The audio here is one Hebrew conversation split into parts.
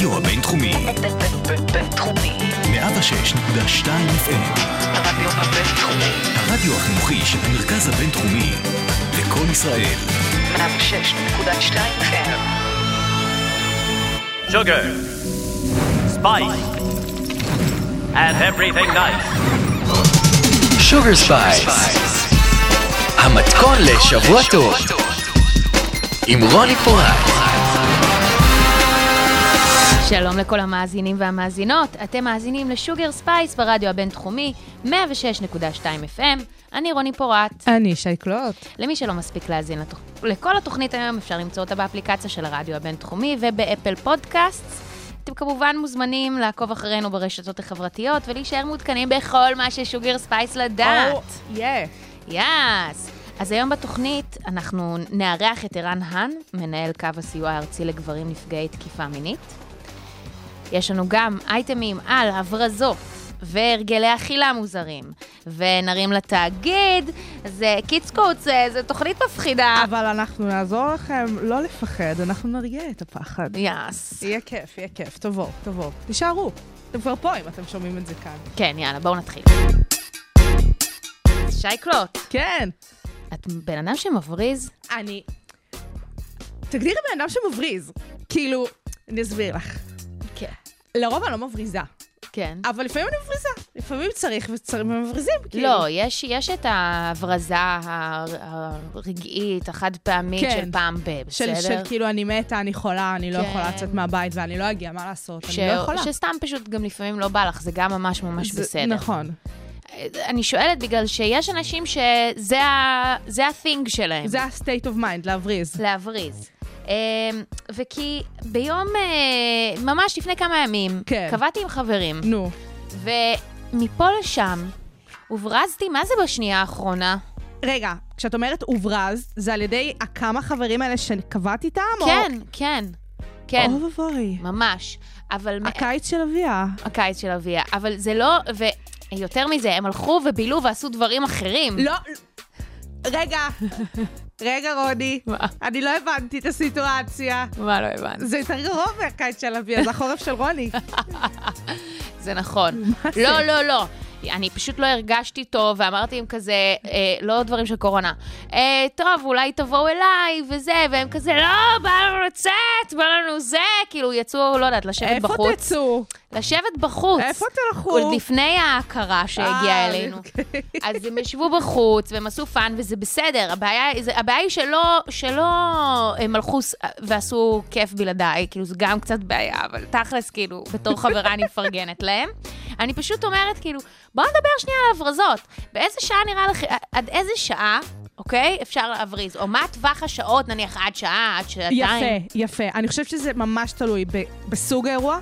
הרדיו הבינתחומי. בינתחומי. 106.2 FM. הרדיו הבינתחומי. הרדיו החינוכי של מרכז הבינתחומי. לכל ישראל. 106.2 FM. Sugar. Spice. And everything nice. Sugar Spice. המתכון לשבוע טוב. עם רוני פורט. שלום לכל המאזינים והמאזינות, אתם מאזינים לשוגר ספייס ברדיו הבינתחומי 106.2 FM, אני רוני פורט. אני שייקלוט. למי שלא מספיק להאזין לכל התוכנית היום, אפשר למצוא אותה באפליקציה של הרדיו הבינתחומי ובאפל פודקאסטס. אתם כמובן מוזמנים לעקוב אחרינו ברשתות החברתיות ולהישאר מעודכנים בכל מה ששוגר ספייס לדעת. אז היום בתוכנית אנחנו נארח את ערן האן, מנהל קו הסיוע הארצי לגברים נפגעי תקיפה מינית. יש לנו גם אייטמים על הברזות והרגלי אכילה מוזרים, ונרים לתאגיד, זה קיצקוץ, זה תוכנית מפחידה. אבל אנחנו נעזור לכם לא לפחד, אנחנו נרגיע את הפחד. יס. יהיה כיף, תבואו. תישארו, אתם כבר פה אם אתם שומעים את זה כאן. כן, יאללה, בואו נתחיל. שייקלוט. כן. את בן אדם שמבריז? אני... תגדירי בן אדם שמבריז. כאילו, אני אסביר לך. לרוב אני לא מבריזה. כן. אבל לפעמים אני מבריזה. לפעמים צריך ומבריזים. לא, יש את הברזה הרגעית, החד פעמית של פעם בסדר? של כאילו אני מתה, אני חולה, אני לא יכולה לצאת מהבית ואני לא אגיע, מה לעשות? אני לא יכולה. שסתם פשוט גם לפעמים לא בא לך, זה גם ממש ממש בסדר. נכון. אני שואלת בגלל שיש אנשים שזה ה-thing שלהם. זה ה-state of mind, להבריז. להבריז. וכי ביום, ממש לפני כמה ימים, קבעתי עם חברים, ומפה לשם, הוברזתי, מה זה בשנייה האחרונה? רגע, כשאת אומרת הוברז, זה על ידי כמה חברים האלה שקבעתי איתם? כן. אוי ובוי. ממש. הקיץ של אביה. אבל זה לא, ויותר מזה, הם הלכו ובילו ועשו דברים אחרים. לא, רגע רוני, אני לא הבנתי את הסיטואציה. מה לא הבנת? זה יותר גרוע מהקיץ של אבי, אז החורף של רוני. זה נכון. לא. אני פשוט לא הרגשתי טוב, ואמרתי עם כזה, לא דברים של קורונה. טוב, אולי תבואו אליי, וזה, והם כזה, לא, בא לנו לצאת, בא לנו זה. כאילו, יצאו, לא יודעת, לשבת בחוץ. איפה תצאו? לשבת בחוץ. איפה תלכו? עוד לפני ההכרה שהגיעה אלינו. אז הם ישבו בחוץ, והם עשו פן, וזה בסדר. הבעיה היא שלא הם הלכו ועשו כיף בלעדיי. כאילו, זה גם קצת בעיה, אבל תכלס, כאילו, בתור חברה אני מפרגנת להם. אני פשוט אומרת, כאילו, בואו נדבר שנייה על הברזות. באיזה שעה נראה לך, עד איזה שעה, אוקיי, אפשר להבריז? או מה טווח השעות, נניח, עד שעה, עד שעתיים? יפה. אני חושבת שזה ממש תלוי בסוג האירוע,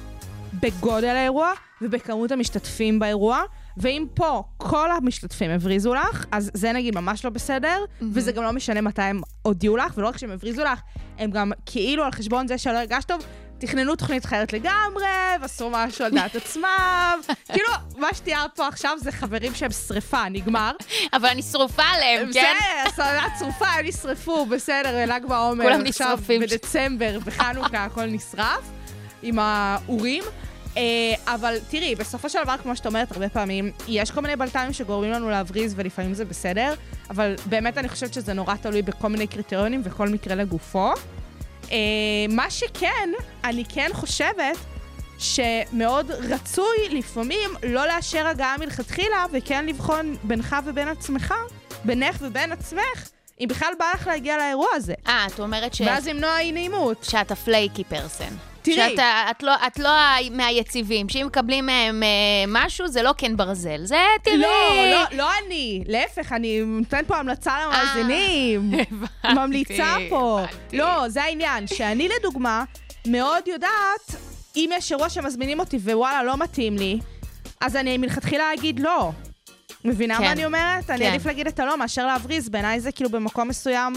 בגודל האירוע, ובכמות המשתתפים באירוע. ואם פה כל המשתתפים הבריזו לך, אז זה נגיד ממש לא בסדר, וזה גם לא משנה מתי הם הודיעו לך, ולא רק שהם הבריזו לך, הם גם כאילו על חשבון זה שלא הרגש טוב, תכננו תוכנית חיירת לגמרי, ועשו משהו על דעת עצמם. כאילו, מה שתיאר פה עכשיו זה חברים שהם שריפה, נגמר. אבל אני שרופה עליהם, כן? בסדר, שרופה, הם נשרפו, בסדר, אלג בעומר. כולם נשרפים. עכשיו בדצמבר, בחנוכה, הכל נשרף, עם האורים. אבל תראי, בסופו של דבר, כמו שאת אומרת הרבה פעמים, יש כל מיני בלתיים שגורמים לנו להבריז, ולפעמים זה בסדר, אבל באמת אני חושבת שזה נורא תלוי בכל מיני קריטריונים, וכל מקרה לגופו. מה שכן, אני כן חושבת שמאוד רצוי לפעמים לא לאשר הגעה מלכתחילה, וכן לבחון בינך ובין עצמך, אם בכלל בא לך להגיע לאירוע הזה. את אומרת ש... ואז למנוע אי נעימות. שאתה פלייקי פרסן. תראי. שאת לא מהיציבים, שאם מקבלים מהם משהו, זה לא כן ברזל, זה תראי. לא אני, להפך, אני נותן פה המלצה למאזינים. ממליצה פה. לא, זה העניין, שאני לדוגמה, מאוד יודעת, אם יש אירוע שמזמינים אותי ווואלה, לא מתאים לי, אז אני מלכתחילה אגיד לא. מבינה מה אני אומרת? אני עדיף להגיד את הלא, מאשר להבריז, בעיניי זה כאילו במקום מסוים,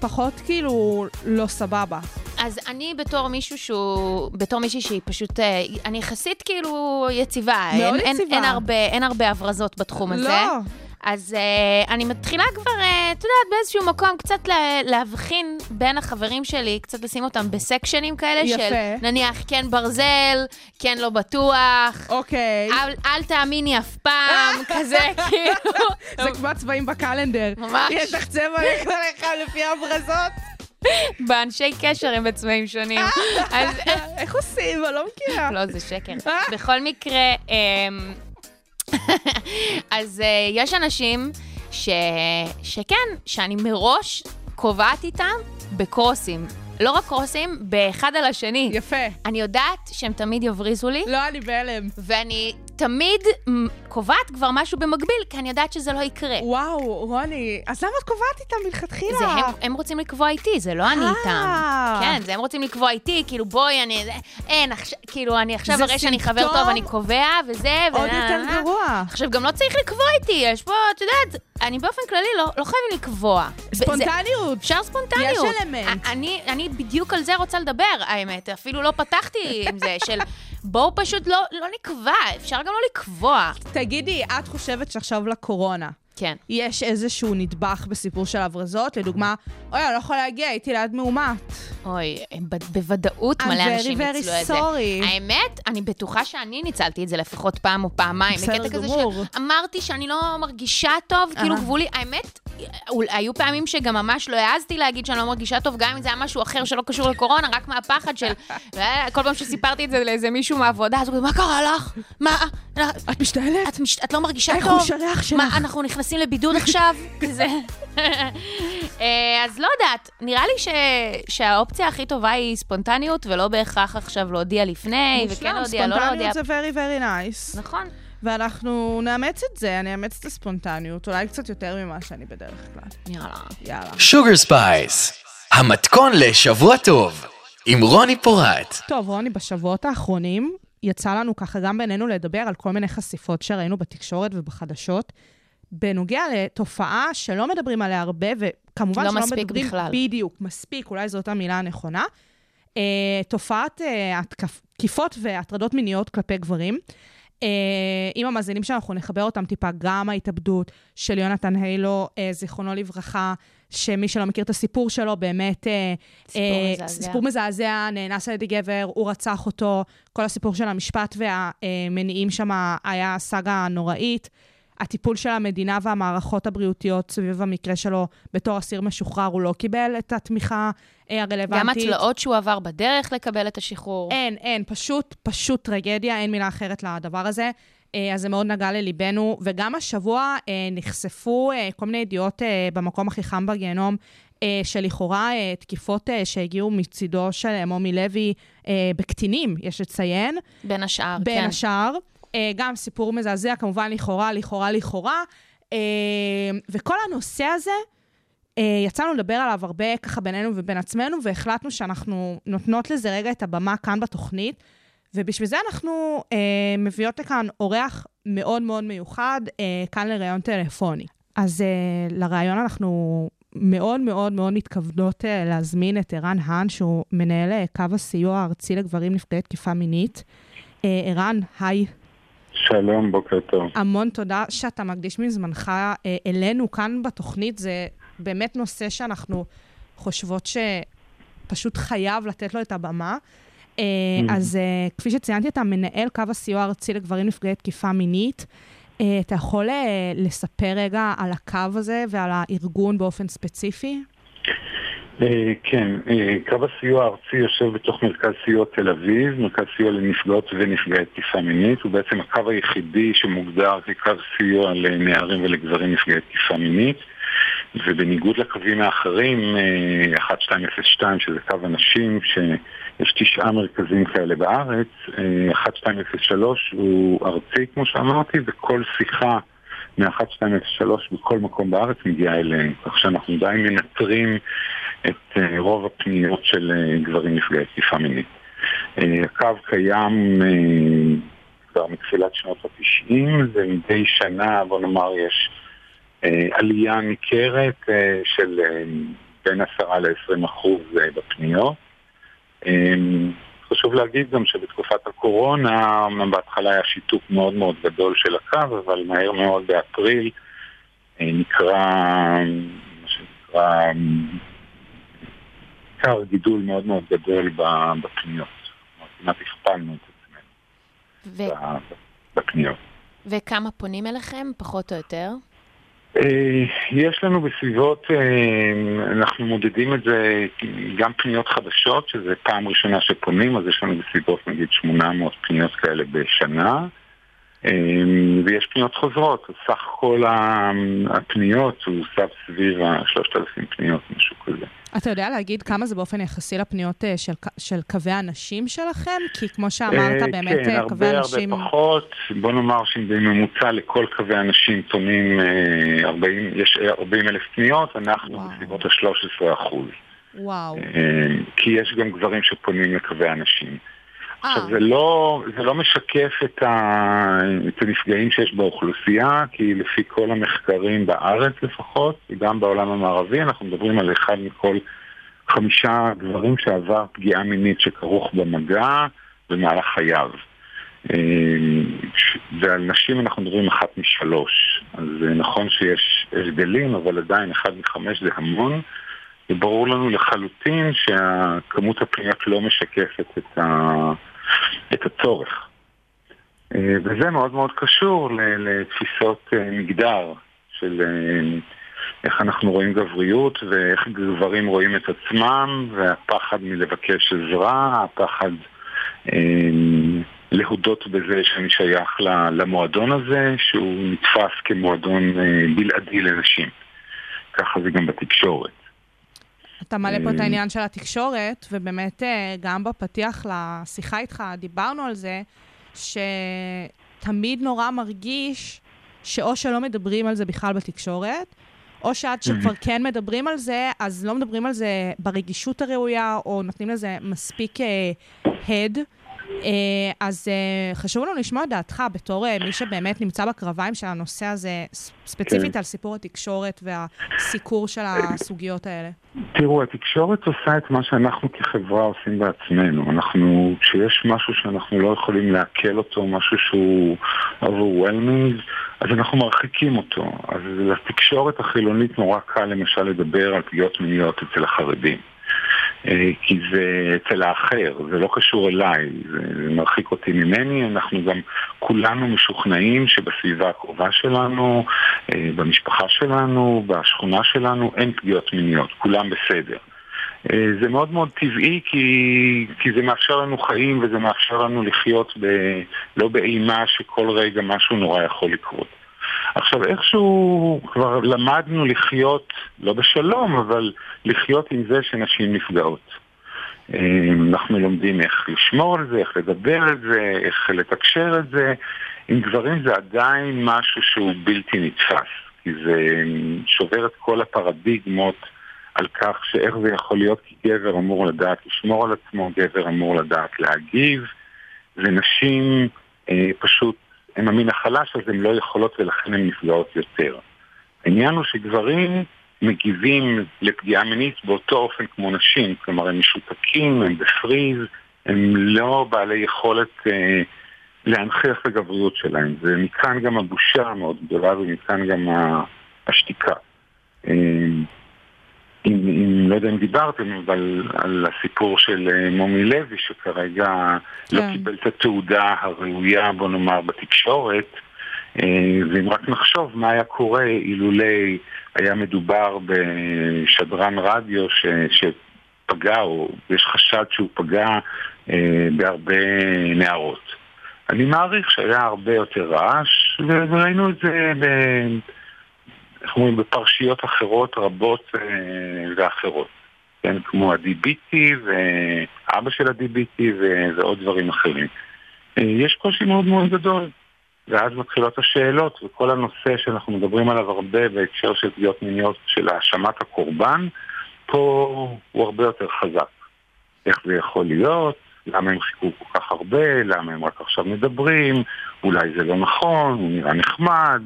פחות כאילו לא סבבה. אז אני בתור מישהי שהיא פשוט, אני יחסית כאילו יציבה. מאוד יציבה. אין הרבה הברזות בתחום הזה. לא. אז אני מתחילה כבר, אתה יודעת, באיזשהו מקום קצת להבחין בין החברים שלי, קצת לשים אותם בסקשנים כאלה של נניח כן ברזל, כן לא בטוח, אוקיי. אל תאמיני אף פעם, כזה כאילו. זה כמו צבעים בקלנדר. ממש. יש לך צבע לך לך לפי הברזות. באנשי קשר הם בצבעים שונים. איך עושים? אני לא מכירה. לא, זה שקר. בכל מקרה, אז יש אנשים שכן, שאני מראש קובעת איתם בקורסים. לא רק קורסים, באחד על השני. יפה. אני יודעת שהם תמיד יבריזו לי. לא, אני בעלם. ואני תמיד קובעת כבר משהו במקביל, כי אני יודעת שזה לא יקרה. וואו, רוני, אז למה את קובעת איתם מלכתחילה? זה הם רוצים לקבוע איתי, זה לא אני איתם. כן, זה הם רוצים לקבוע איתי, כאילו בואי, אני... אין, כאילו אני עכשיו הרי שאני חבר טוב, אני קובע, וזה... עוד יותר גרוע. עכשיו גם לא צריך לקבוע איתי, יש פה, את יודעת, אני באופן כללי לא חייבים לקבוע. ספונטניות. אפשר ספונטניות. יש אלמנט. אני בדיוק על זה רוצה לדבר, האמת. אפילו לא פתחתי עם זה של... בואו פשוט לא נקבע, אפשר גם לא לקבוע. תגידי, את חושבת שעכשיו לקורונה, כן. יש איזשהו נדבך בסיפור של הברזות, לדוגמה, אוי, אני לא יכולה להגיע, הייתי ליד מאומת. אוי, בוודאות מלא אנשים ניצלו את זה. האמת, אני בטוחה שאני ניצלתי את זה לפחות פעם או פעמיים. בסדר גמור. אמרתי שאני לא מרגישה טוב, כאילו גבולי, האמת, היו פעמים שגם ממש לא העזתי להגיד שאני לא מרגישה טוב, גם אם זה היה משהו אחר שלא קשור לקורונה, רק מהפחד של, כל פעם שסיפרתי את זה לאיזה מישהו מהעבודה, אז הוא אומר, מה קרה לך? מה? את משתעלת? את לא מרגישה טוב? איך הוא שלח שלך? מה, אנחנו נכנסים לבידוד עכשיו? כזה. אז לא יודעת, נראה לי שהאופציה הכי טובה היא ספונטניות, ולא בהכרח עכשיו להודיע לפני, וכן להודיע, לא להודיע. ספונטניות זה very very nice. נכון. ואנחנו נאמץ את זה, אני אאמץ את הספונטניות, אולי קצת יותר ממה שאני בדרך כלל. יאללה. שוגר ספייס, המתכון לשבוע טוב, עם רוני פורט. טוב, רוני, בשבועות האחרונים יצא לנו ככה גם בינינו לדבר על כל מיני חשיפות שראינו בתקשורת ובחדשות, בנוגע לתופעה שלא מדברים עליה הרבה, וכמובן לא שלא מדברים בכלל. בדיוק, מספיק, אולי זאת המילה הנכונה. תופעת התקיפות והטרדות מיניות כלפי גברים, עם המאזינים שאנחנו נחבר אותם טיפה, גם ההתאבדות של יונתן הילו, זיכרונו לברכה, שמי שלא מכיר את הסיפור שלו, באמת סיפור מזעזע, נאנס על ידי גבר, הוא רצח אותו, כל הסיפור של המשפט והמניעים שם היה סאגה נוראית, הטיפול של המדינה והמערכות הבריאותיות סביב המקרה שלו בתור אסיר משוחרר, הוא לא קיבל את התמיכה הרלוונטית. גם התלאות שהוא עבר בדרך לקבל את השחרור. אין, פשוט טרגדיה, אין מילה אחרת לדבר הזה. אז זה מאוד נגע לליבנו, וגם השבוע נחשפו כל מיני ידיעות במקום הכי חם בגיהנום, שלכאורה תקיפות שהגיעו מצידו של עמי לוי בקטינים, יש לציין. בין השאר, כן. בין השאר. גם סיפור מזעזע, כמובן לכאורה, וכל הנושא הזה, יצאנו לדבר עליו הרבה ככה בינינו ובין עצמנו, והחלטנו שאנחנו נותנות לזה רגע את הבמה כאן בתוכנית, ובשביל זה אנחנו מביאות לכאן אורח מאוד מאוד מיוחד, כאן לראיון טלפוני. אז לראיון אנחנו מאוד מאוד מאוד מתכוונות להזמין את ערן האן, שהוא מנהל קו הסיוע הארצי לגברים נפגעי תקיפה מינית. ערן, היי. שלום, בוקר טוב. המון תודה שאתה מקדיש מזמנך אלינו כאן בתוכנית. זה באמת נושא שאנחנו חושבות שפשוט חייב לתת לו את הבמה. אז כפי שציינתי, אתה מנהל קו הסיוע הארצי לגברים נפגעי תקיפה מינית. אתה יכול לספר רגע על הקו הזה ועל הארגון באופן ספציפי? כן, קו הסיוע הארצי יושב בתוך מרכז סיוע תל אביב, מרכז סיוע לנפגעות ונפגעי תקיפה מינית, הוא בעצם הקו היחידי שמוגדר כקו סיוע לנערים ולגברים נפגעי תקיפה מינית, ובניגוד לקווים האחרים, 1202 שזה קו הנשים, שיש 9 מרכזים כאלה בארץ, 1203 הוא ארצי כמו שאמרתי, וכל שיחה מ-1203 בכל מקום בארץ מגיעה אלינו, כך שאנחנו די מנטרים את רוב הפניות של גברים נפגעי תקיפה מינית. הקו קיים כבר מתחילת שנות ה-90, ומדי שנה, בוא נאמר, יש עלייה ניכרת של בין 10-20% בפניות. חשוב להגיד גם שבתקופת הקורונה, בהתחלה היה שיתוק מאוד מאוד גדול של הקו, אבל מהר מאוד באפריל נקרא קר גידול מאוד מאוד גדול בפניות. כמעט הכפלנו את עצמנו בפניות. וכמה פונים אליכם, פחות או יותר? יש לנו בסביבות, אנחנו מודדים את זה גם פניות חדשות, שזה פעם ראשונה שפונים, אז יש לנו בסביבות נגיד 800 פניות כאלה בשנה, ויש פניות חוזרות. סך כל הפניות הוא סב סביב 3,000 פניות, משהו כזה. אתה יודע להגיד כמה זה באופן יחסי לפניות של קווי הנשים שלכם? כי כמו שאמרת, באמת כן, קווי הנשים... כן, הרבה פחות. בוא נאמר שבממוצע לכל קווי הנשים פונים 40, יש 40,000 פניות, אנחנו וואו. בסביבות ה-13%. וואו. כי יש גם גברים שפונים לקווי הנשים. עכשיו, זה לא משקף את הנפגעים שיש באוכלוסייה, כי לפי כל המחקרים בארץ לפחות, גם בעולם המערבי, אנחנו מדברים על אחד מכל 5 גברים שעבר פגיעה מינית שכרוך במגע במהלך חייו. ועל נשים אנחנו מדברים 1 מ-3. אז נכון שיש הבדלים, אבל עדיין 1 מ-5 זה המון. וברור לנו לחלוטין שהכמות הפניות לא משקפת את הצורך. וזה מאוד מאוד קשור לתפיסות מגדר, של איך אנחנו רואים גבריות ואיך גברים רואים את עצמם, והפחד מלבקש עזרה, הפחד להודות בזה שאני שייך למועדון הזה, שהוא נתפס כמועדון בלעדי לנשים. ככה זה גם בתקשורת. אתה מלא פה את העניין של התקשורת, ובאמת גם בפתיח לשיחה איתך דיברנו על זה, שתמיד נורא מרגיש שאו שלא מדברים על זה בכלל בתקשורת, או שעד שכבר כן מדברים על זה, אז לא מדברים על זה ברגישות הראויה, או נותנים לזה מספיק הד. אז חשוב לנו לשמוע את דעתך בתור מי שבאמת נמצא בקרביים של הנושא הזה, ספציפית על סיפור התקשורת והסיקור של הסוגיות האלה. תראו, התקשורת עושה את מה שאנחנו כחברה עושים בעצמנו. אנחנו, כשיש משהו שאנחנו לא יכולים להקל אותו, משהו שהוא overwhelming, אז אנחנו מרחיקים אותו. אז לתקשורת החילונית נורא קל למשל לדבר על פגיעות מיניות אצל החרדים. כי זה אצל האחר, זה לא קשור אליי, זה מרחיק אותי ממני. אנחנו גם כולנו משוכנעים שבסביבה הקרובה שלנו, במשפחה שלנו, בשכונה שלנו, אין פגיעות מיניות, כולם בסדר. זה מאוד מאוד טבעי, כי זה מאפשר לנו חיים, וזה מאפשר לנו לחיות לא באימה שכל רגע משהו נורא יכול לקרות. עכשיו, איכשהו כבר למדנו לחיות, לא בשלום, אבל לחיות עם זה שנשים נפגעות. אנחנו לומדים איך לשמור על זה, איך לדבר על זה, איך לתקשר על זה. עם גברים זה עדיין משהו שהוא בלתי נתפס, כי זה שובר את כל הפרדיגמות על כך שאיך זה יכול להיות, כי גבר אמור לדעת לשמור על עצמו, גבר אמור לדעת להגיב, ונשים פשוט הם המין החלש, אז הן לא יכולות ולכן הן נפגעות יותר. העניין הוא שגברים מגיבים לפגיעה מינית באותו אופן כמו נשים, כלומר הם משותקים, הם בפריז, הם לא בעלי יכולת להנחיח לגבריות שלהם. זה מכאן גם הבושה המאוד גדולה, ומכאן גם השתיקה. אם לא יודע אם דיברתם, אבל על הסיפור של מומי לוי, שכרגע לא קיבל את התעודה הראויה, בוא נאמר, בתקשורת, ואם רק נחשוב מה היה קורה אילולי היה מדובר בשדרן רדיו שפגע, או יש חשד שהוא פגע בהרבה נערות. אני מעריך שהיה הרבה יותר רעש, וראינו את זה בפרשיות אחרות רבות ואחרות, כן, כמו הדיביטי ואבא של הדיביטי ועוד דברים אחרים. יש קושי מאוד מאוד גדול, ואז מתחילות השאלות, וכל הנושא שאנחנו מדברים עליו הרבה בהקשר של פגיעות מיניות, של האשמת הקורבן, פה הוא הרבה יותר חזק. איך זה יכול להיות? למה הם חיכו כל כך הרבה? למה הם רק עכשיו מדברים? אולי זה לא נכון, הוא נראה נחמד,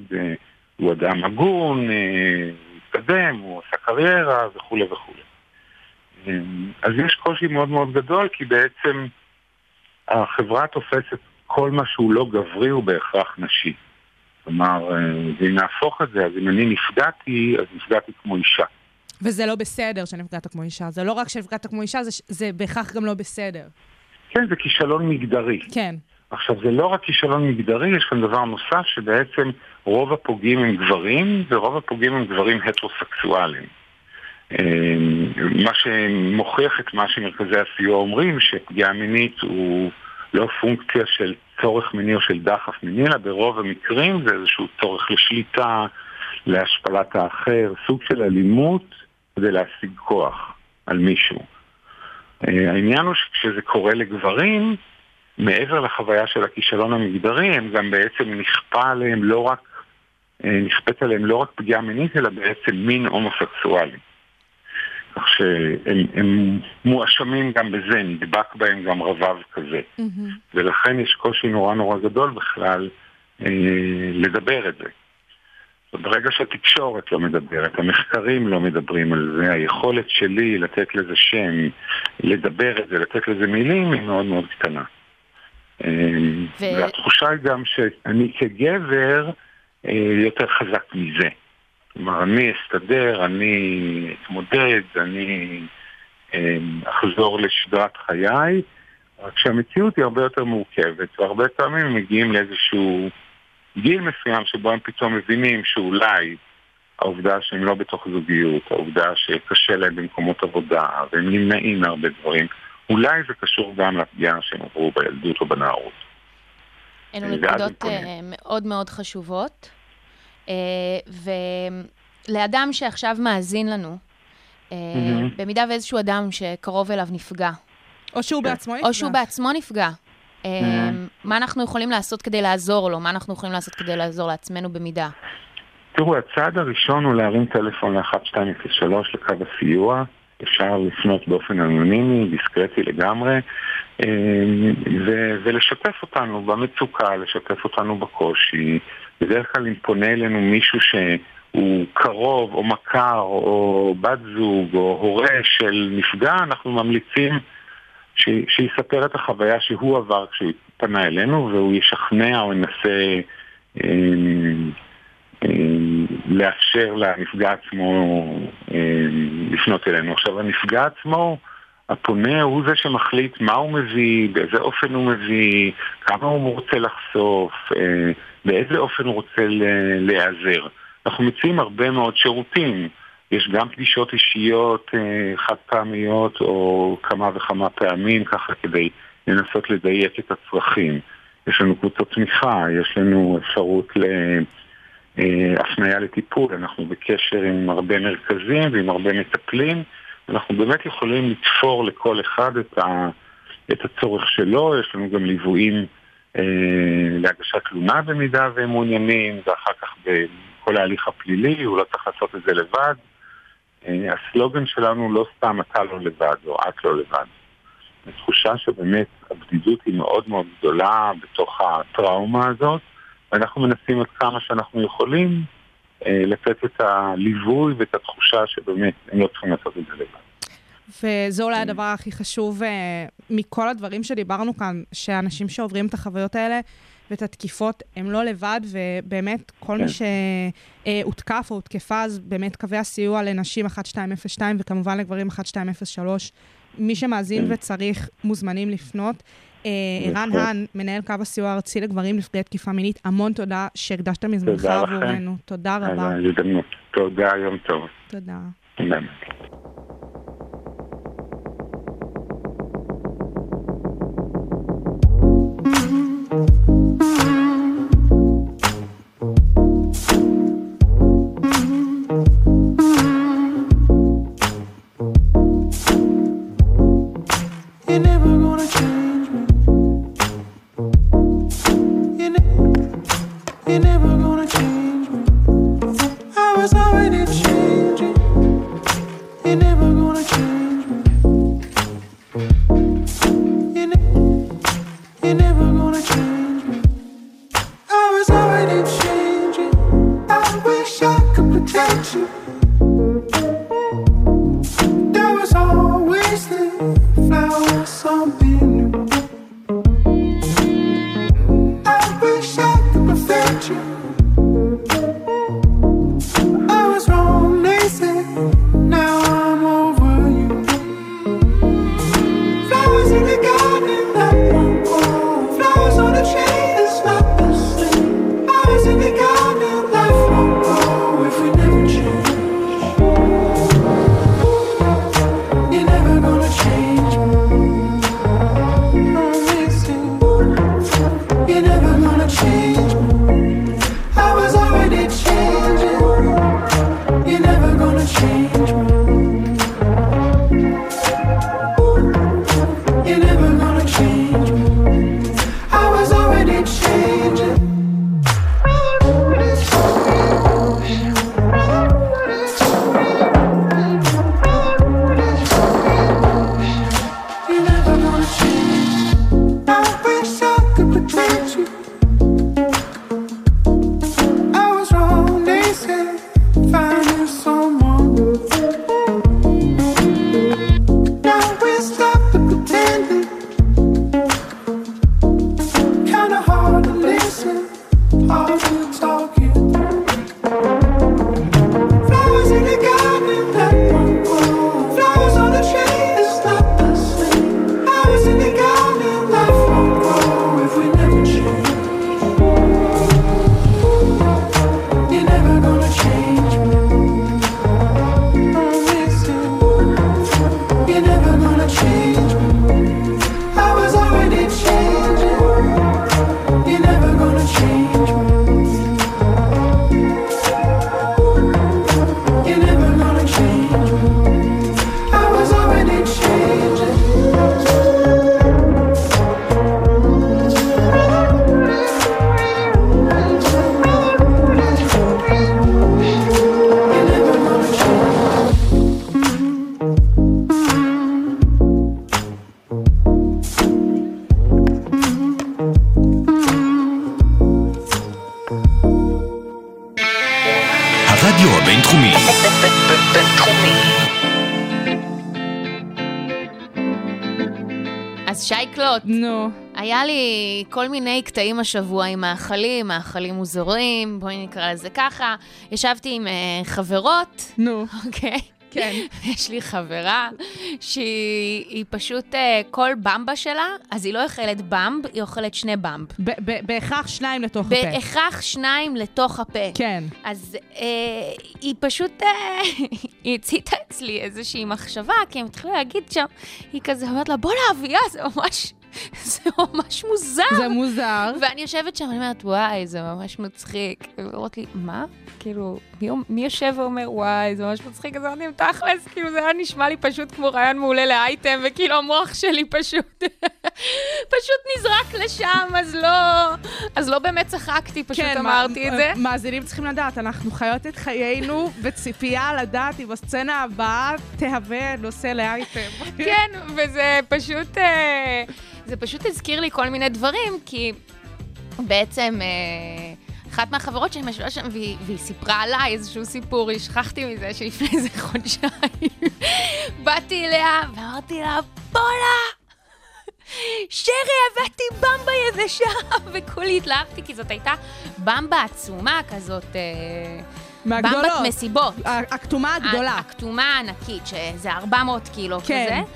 הוא אדם הגון, הוא התקדם, הוא עושה קריירה וכו' וכו'. אז יש קושי מאוד מאוד גדול, כי בעצם החברה תופסת כל מה שהוא לא גברי הוא בהכרח נשי. כלומר, ואם נהפוך את זה, אז אם אני נפגעתי, אז נפגעתי כמו אישה. וזה לא בסדר שנפגעת כמו אישה. זה לא רק שנפגעת כמו אישה, זה בהכרח גם לא בסדר. כן, זה כישלון מגדרי. כן. עכשיו, זה לא רק כישלון מגדרי, יש כאן דבר נוסף שבעצם רוב הפוגעים הם גברים, ורוב הפוגעים הם גברים הטרוסקסואליים. מה שמוכיח את מה שמרכזי הסיוע אומרים, שפגיעה מינית הוא לא פונקציה של צורך מיני או של דחף מיני, אלא ברוב המקרים זה איזשהו צורך לשליטה, להשפלת האחר, סוג של אלימות כדי להשיג כוח על מישהו. העניין הוא שכשזה קורה לגברים, מעבר לחוויה של הכישלון המגדרי, הם גם בעצם נכפת עליהם לא רק פגיעה מינית, אלא בעצם מין הומוסקסואלי. כך שהם מואשמים גם בזה, נדבק בהם גם רבב כזה. ולכן יש קושי נורא נורא גדול בכלל לדבר את זה. ברגע שהתקשורת לא מדברת, המחקרים לא מדברים על זה, היכולת שלי לתת לזה שם, לדבר את זה, לתת לזה מילים, היא מאוד מאוד קטנה. והתחושה היא גם שאני כגבר יותר חזק מזה. כלומר, אני אסתדר, אני אתמודד, אני אחזור לשדרת חיי, רק שהמציאות היא הרבה יותר מורכבת, והרבה פעמים מגיעים לאיזשהו גיל מסוים שבו הם פתאום מבינים שאולי העובדה שהם לא בתוך זוגיות, העובדה שקשה להם במקומות עבודה, והם נמנעים הרבה דברים, אולי זה קשור גם לפגיעה שהם עברו בילדות או בנערות. אלו נקודות מאוד מאוד חשובות, ולאדם שעכשיו מאזין לנו, במידה ואיזשהו אדם שקרוב אליו נפגע. או שהוא בעצמו נפגע. או שהוא בעצמו נפגע. מה אנחנו יכולים לעשות כדי לעזור לו? מה אנחנו יכולים לעשות כדי לעזור לעצמנו במידה? תראו, הצעד הראשון הוא להרים טלפון ל-1203 לקו הסיוע. אפשר לפנות באופן אנונימי, דיסקרטי לגמרי, ולשתף אותנו במצוקה, לשתף אותנו בקושי. בדרך כלל אם פונה אלינו מישהו שהוא קרוב או מכר או בת זוג או הורה של נפגע, אנחנו ממליצים שיספר את החוויה שהוא עבר כשהוא פנה אלינו, והוא ישכנע או ינסה לאפשר לנפגע עצמו לפנות אלינו. עכשיו, הנפגע עצמו, הפונה, הוא זה שמחליט מה הוא מביא, באיזה אופן הוא מביא, כמה הוא רוצה לחשוף, באיזה אופן הוא רוצה להיעזר. אנחנו מציעים הרבה מאוד שירותים. יש גם פגישות אישיות חד פעמיות או כמה וכמה פעמים, ככה כדי לנסות לדייק את הצרכים. יש לנו קבוצות תמיכה, יש לנו אפשרות להפניה לטיפול, אנחנו בקשר עם הרבה מרכזים ועם הרבה מטפלים, אנחנו באמת יכולים לתפור לכל אחד את הצורך שלו, יש לנו גם ליוויים להגשת תלונה במידה והם מעוניינים, ואחר כך בכל ההליך הפלילי, הוא לא צריך לעשות את זה לבד. הסלוגן שלנו לא סתם אתה לא לבד או את לא לבד. התחושה שבאמת הבדידות היא מאוד מאוד גדולה בתוך הטראומה הזאת, ואנחנו מנסים עד כמה שאנחנו יכולים לתת את הליווי ואת התחושה שבאמת הם לא צריכים לעשות את זה לבד. וזה אולי הדבר הכי חשוב מכל הדברים שדיברנו כאן, שאנשים שעוברים את החוויות האלה ואת התקיפות, הם לא לבד, ובאמת כל מי שהותקף או הותקפה, אז באמת קווי הסיוע לנשים 1202 וכמובן לגברים 1203, מי שמאזין וצריך מוזמנים לפנות. ערן האן, מנהל קו הסיוע הארצי לגברים נפגעי תקיפה מינית, המון תודה שהקדשת מזמנך עבורנו. תודה רבה. תודה, יום טוב. תודה. I wish I could perfect you. אז שייקלוט. נו. היה לי כל מיני קטעים השבוע עם מאכלים, מאכלים מוזרים, בואי נקרא לזה ככה. ישבתי עם חברות. נו. אוקיי. כן. יש לי חברה שהיא פשוט כל במבה שלה, אז היא לא אוכלת במב, היא אוכלת שני במב. בהכרח שניים לתוך הפה. בהכרח שניים לתוך הפה. כן. אז היא פשוט, היא הציתה אצלי איזושהי מחשבה, כי הם התחילו להגיד שם, היא כזה אומרת לה, בוא להביאה, זה ממש מוזר. זה מוזר. ואני יושבת שם, אני אומרת, וואי, זה ממש מצחיק. ואומרת לי, מה? כאילו, מי יושב ואומר, וואי, זה ממש מצחיק, אז אני מתכלס, כאילו, זה היה נשמע לי פשוט כמו רעיון מעולה לאייטם, וכאילו, המוח שלי פשוט נזרק לשם, אז לא באמת צחקתי, פשוט אמרתי את זה. מאזינים צריכים לדעת, אנחנו חיות את חיינו, וציפייה לדעת, אם הסצנה הבאה תהווה נושא לאייטם. כן, וזה פשוט... זה פשוט הזכיר לי כל מיני דברים, כי בעצם אחת מהחברות שאני משווה שם, והיא סיפרה עליי איזשהו סיפור, היא שכחתי מזה שלפני איזה חודשיים, באתי אליה ואמרתי לה, בולה! שרי, הבאתי במבה יבשה! וכולי התלהבתי, כי זאת הייתה במבה עצומה כזאת... מהגדולות. במבת מסיבות. הכתומה הגדולה. הכתומה הענקית, שזה 400 קילו כן. כזה.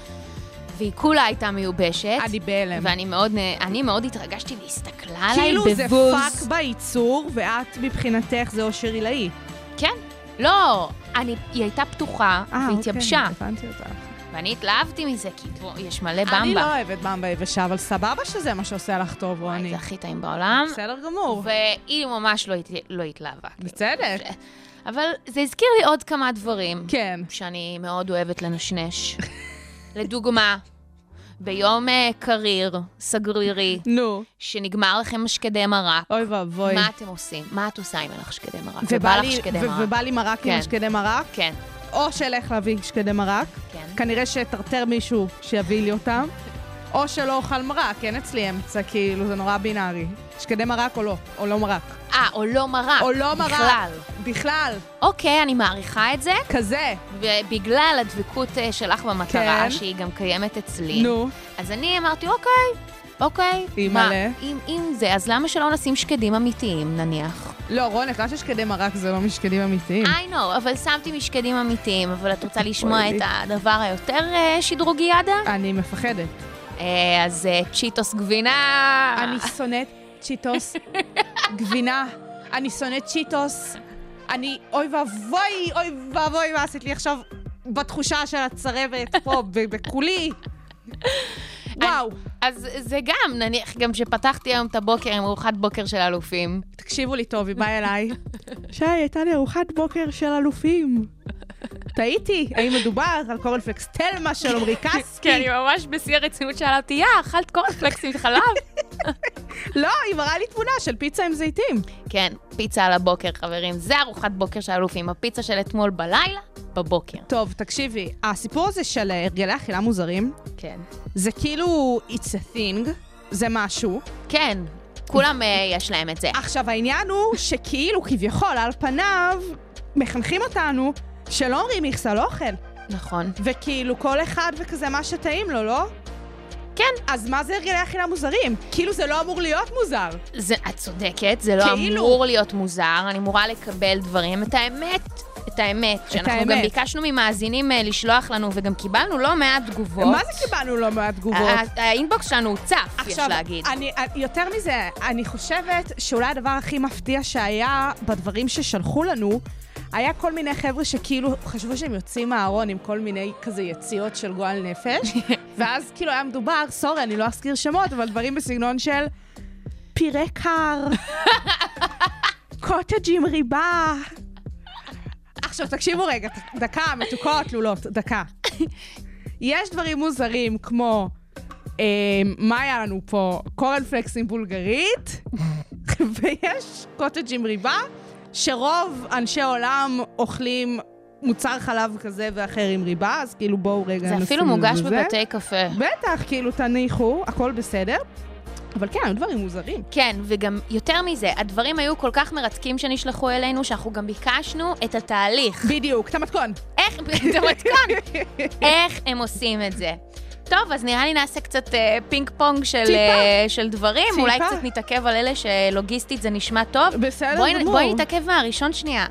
והיא כולה הייתה מיובשת. אני בהלם. ואני מאוד התרגשתי והסתכלה עליי בבוז. כאילו זה פאק בייצור, ואת מבחינתך זה אושר עילאי. כן. לא, היא הייתה פתוחה והתייבשה. אוקיי, הבנתי אותך. ואני התלהבתי מזה, כי יש מלא במבה. אני לא אוהבת במבה יבשה, אבל סבבה שזה מה שעושה לך טוב, רוני. זה הכי טעים בעולם. בסדר גמור. והיא ממש לא התלהבה. בצדק. אבל זה הזכיר לי עוד כמה דברים. כן. שאני מאוד אוהבת לנשנש. לדוגמה, ביום קריר, סגרירי, שנגמר לכם משקדי מרק, אוי ואבוי. מה אתם עושים? מה את עושה אם אין לך שקדי מרק? ובא לי מרק עם משקדי מרק? כן. או שאלך להביא שקדי מרק, כנראה שתרטר מישהו שיביא לי אותם, או שלא אוכל מרק, אין אצלי אמצע, כאילו זה נורא בינארי. שקדי מרק או לא, או לא מרק. או לא מרק. או לא מרק. בכלל. אוקיי, אני מעריכה את זה. כזה. ובגלל הדבקות שלך במטרה, כן. שהיא גם קיימת אצלי. נו. אז אני אמרתי, אוקיי. היא מלא. אם זה, אז למה שלא נשים שקדים אמיתיים, נניח? לא, רון, אני חושב שקדי מרק זה לא משקדים אמיתיים. I know, אבל שמתי משקדים אמיתיים, אבל את רוצה לשמוע את הדבר היותר שדרוגי ידה? אני מפחדת. אז צ'יטוס גבינה. אני שונאת צ'יטוס גבינה. אני שונאת צ'יטוס. אני, אוי ואבוי, מה עשית לי עכשיו בתחושה של הצרבת פה, בכולי. וואו. אז זה גם, נניח, גם שפתחתי היום את הבוקר עם ארוחת בוקר של אלופים. תקשיבו לי טוב, היא באה אליי. שי, הייתה לי ארוחת בוקר של אלופים. טעיתי, האם מדובר על קורנפלקס תלמה של אמריקסקי? כן, אני ממש בשיא הרצינות שאלה אותי, אכלת קורנפלקס עם חלב? לא, היא מראה לי תמונה של פיצה עם זיתים. כן, פיצה על הבוקר, חברים. זה ארוחת בוקר של אלופים, הפיצה של אתמול בלילה, בבוקר. טוב, תקשיבי, הסיפור הזה של הרגלי אכילה מוזרים, כן. זה כאילו it's a thing, זה משהו. כן, כולם יש להם את זה. עכשיו, העניין הוא שכאילו כביכול על פניו מחנכים אותנו שלא אומרים יחסה לא אוכל. נכון. וכאילו כל אחד וכזה מה שטעים לו, לא? כן. אז מה זה הרגלי אכילה מוזרים? כאילו זה לא אמור להיות מוזר. את צודקת, זה לא אמור להיות מוזר. אני אמורה לקבל דברים. את האמת. שאנחנו גם ביקשנו ממאזינים לשלוח לנו, וגם קיבלנו לא מעט תגובות. מה זה קיבלנו לא מעט תגובות? האינבוקס שלנו הוא צף, יש להגיד. עכשיו, יותר מזה, אני חושבת שאולי הדבר הכי מפתיע שהיה בדברים ששלחו לנו, היה כל מיני חבר'ה שכאילו חשבו שהם יוצאים מהארון עם כל מיני כזה יציאות של גועל נפש, ואז כאילו היה מדובר, סורי, אני לא אזכיר שמות, אבל דברים בסגנון של פירה קר, קוטג' עם ריבה. עכשיו תקשיבו רגע, דקה, מתוקות, לולות, דקה. יש דברים מוזרים כמו, מה היה לנו פה? קורנפלקס עם בולגרית, ויש קוטג' עם ריבה, שרוב אנשי עולם אוכלים מוצר חלב כזה ואחר עם ריבה, אז כאילו בואו רגע נשים לזה. זה אפילו מוגש בבתי קפה. בטח, כאילו תניחו, הכל בסדר. אבל כן, הדברים מוזרים. כן, וגם יותר מזה, הדברים היו כל כך מרתקים שנשלחו אלינו, שאנחנו גם ביקשנו את התהליך. בדיוק, את המתכון. איך הם עושים את זה? טוב, אז נראה לי נעשה קצת פינג פונג של דברים, אולי קצת נתעכב על אלה שלוגיסטית זה נשמע טוב. בסדר, גמור. בואי נתעכב מהראשון שנייה.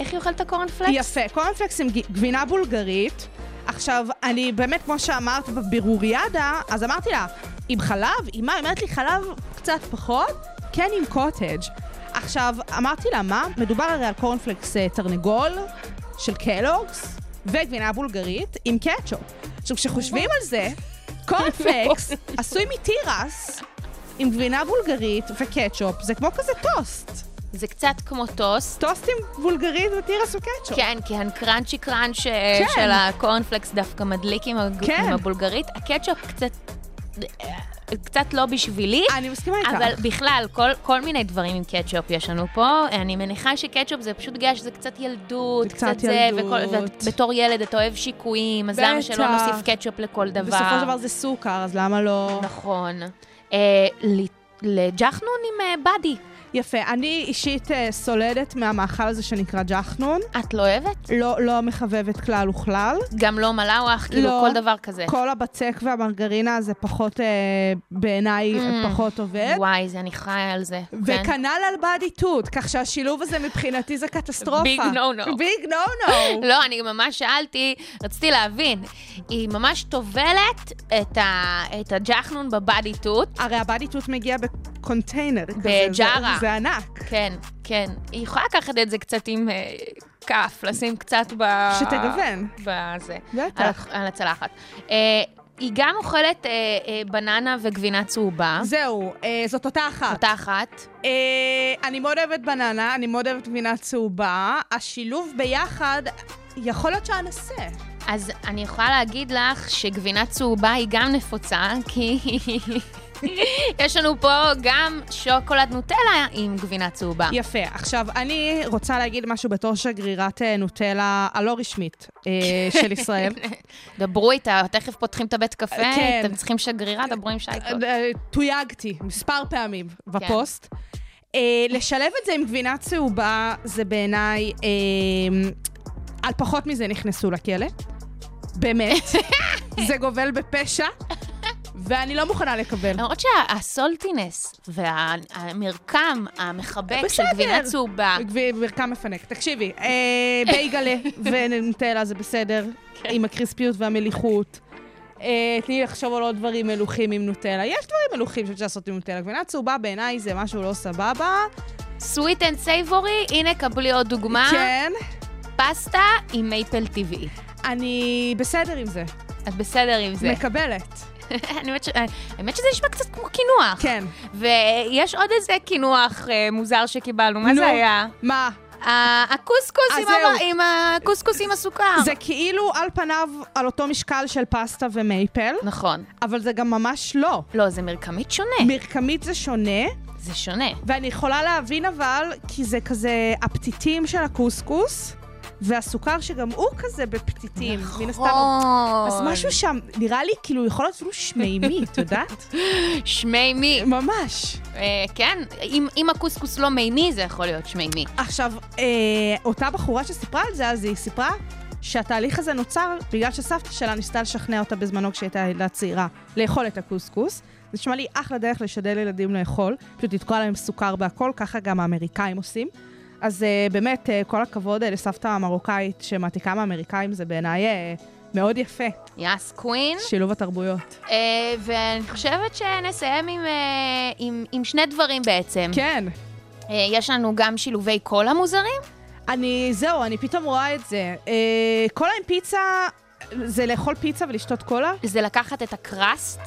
איך יאכל את הקורנפלקס? יפה, קורנפלקס עם גבינה בולגרית. עכשיו, אני באמת, כמו שאמרת בבירוריאדה, אז אמרתי לה, עם חלב? אמא, אמרת לי חלב קצת פחות? כן, עם קוטג'. עכשיו, אמרתי לה, מה? מדובר הרי על קורנפלקס תרנגול של קלוגס וגבינה בולגרית עם קטשופ. עכשיו, כשחושבים על זה, קורנפלקס עשוי מטירס עם גבינה בולגרית וקטשופ. זה כמו כזה טוסט. זה קצת כמו טוסט. טוסטים בולגרית וטירס וקטשופ. כן, כי הקראנצ'י קראנץ' של הקורנפלקס דווקא מדליק עם הבולגרית. הקטשופ קצת לא בשבילי. אני מסכימה איתך. אבל בכלל, כל מיני דברים עם קטשופ יש לנו פה. אני מניחה שקטשופ זה פשוט גאה שזה קצת ילדות, קצת זה, ובתור ילד אתה אוהב שיקויים, אז למה שלא נוסיף קטשופ לכל דבר? בסופו של דבר זה סוכר, אז למה לא? נכון. לג'חנון עם בדי. יפה, אני אישית סולדת מהמאכל הזה שנקרא ג'חנון. את לא אוהבת? לא מחבבת כלל וכלל. גם לא מלאוח, כאילו לא, כל דבר כזה. כל הבצק והמרגרינה זה פחות, בעיניי פחות עובד. וואי, זה אני חיה על זה. וכנל על בעדיתות, כך שהשילוב הזה מבחינתי זה קטסטרופה. ביג נו נו. ביג נו נו. לא, אני ממש שאלתי, רציתי להבין. היא ממש תובלת את הג'חנון בבעדיתות. הרי הבעדיתות מגיע בקונטיינר. בג'ארה. זה ענק. כן, כן. היא יכולה לקחת את זה קצת עם כף, לשים קצת שתגוון. בזה. בטח. על הצלחת. היא גם אוכלת בננה וגבינה צהובה. זהו, זאת אותה אחת. אותה אחת. אני מאוד אוהבת בננה, אני מאוד אוהבת גבינה צהובה. השילוב ביחד יכול להיות שהנסה. אז אני יכולה להגיד לך שגבינה צהובה היא גם נפוצה, כי יש לנו פה גם שוקולד נוטלה עם גבינה צהובה. יפה. עכשיו, אני רוצה להגיד משהו בתור שגרירת נוטלה הלא רשמית של ישראל. דברו איתה, תכף פותחים את הבית קפה, אתם צריכים שגרירה, דברו עם שייקות. תויגתי מספר פעמים בפוסט. לשלב את זה עם גבינה צהובה, זה בעיניי, על פחות מזה נכנסו לכלא. באמת. זה גובל בפשע. ואני לא מוכנה לקבל. למרות שהסולטינס והמרקם המחבק של גבינה צהובה. מרקם מפנק. תקשיבי, בייגלה ונוטלה זה בסדר, עם הקריספיות והמליחות. תני לחשוב על עוד דברים מלוכים עם נוטלה. יש דברים מלוכים שאפשר לעשות עם נוטלה. גבינה צהובה בעיניי זה משהו לא סבבה. סוויט אנד סייבורי, הנה קבלי עוד דוגמה. כן. פסטה עם מייפל טבעי. אני בסדר עם זה. את בסדר עם זה. מקבלת. האמת שזה נשמע קצת כמו כינוח. כן. ויש עוד איזה כינוח מוזר שקיבלנו. מה זה היה? מה? הקוסקוס עם הסוכר. זה כאילו על פניו על אותו משקל של פסטה ומייפל. נכון. אבל זה גם ממש לא. לא, זה מרקמית שונה. מרקמית זה שונה. זה שונה. ואני יכולה להבין אבל, כי זה כזה הפתיתים של הקוסקוס. והסוכר שגם הוא כזה בפתיתים. נכון. אז משהו שם, נראה לי, כאילו, יכול להיות אפילו שמימי, את יודעת? שמימי. ממש. כן, אם הקוסקוס לא מימי, זה יכול להיות שמימי. עכשיו, אותה בחורה שסיפרה על זה, אז היא סיפרה שהתהליך הזה נוצר בגלל שסבתא שלה ניסתה לשכנע אותה בזמנו כשהייתה ילדה צעירה, לאכול את הקוסקוס. זה שמע לי אחלה דרך לשדל ילדים לאכול, פשוט לתקוע להם סוכר בהכל, ככה גם האמריקאים עושים. אז באמת, כל הכבוד לסבתא המרוקאית שמעתיקה מהאמריקאים, זה בעיניי מאוד יפה. יס, קווין. שילוב התרבויות. ואני חושבת שנסיים עם שני דברים בעצם. כן. יש לנו גם שילובי קולה מוזרים? אני פתאום רואה את זה. קולה עם פיצה, זה לאכול פיצה ולשתות קולה? זה לקחת את הקרסט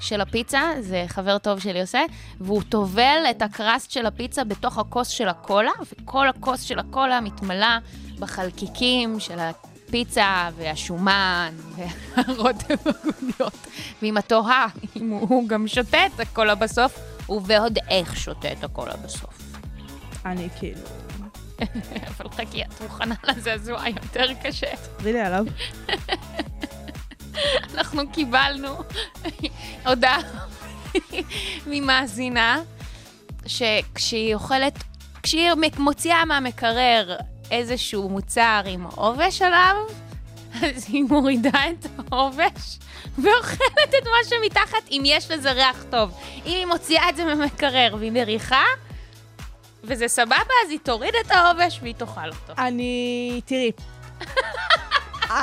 של הפיצה, זה חבר טוב שלי עושה, והוא תובל את הקרסט של הפיצה בתוך הכוס של הקולה, וכל הכוס של הקולה מתמלה בחלקיקים של הפיצה והשומן והרוטב הגוניות. ועם התוהה, אם הוא גם שותה את הקולה בסוף, ועוד איך שותה את הקולה בסוף. אני כאילו אבל חכי, את מוכנה לזעזוע יותר קשה. תרידי עליו. אנחנו קיבלנו הודעה ממאזינה שכשהיא אוכלת, כשהיא מוציאה מהמקרר איזשהו מוצר עם עובש עליו, אז היא מורידה את העובש ואוכלת את מה שמתחת, אם יש לזה ריח טוב. אם היא מוציאה את זה ממקרר והיא מריחה, וזה סבבה, אז היא תוריד את העובש והיא תאכל אותו. אני... תראי.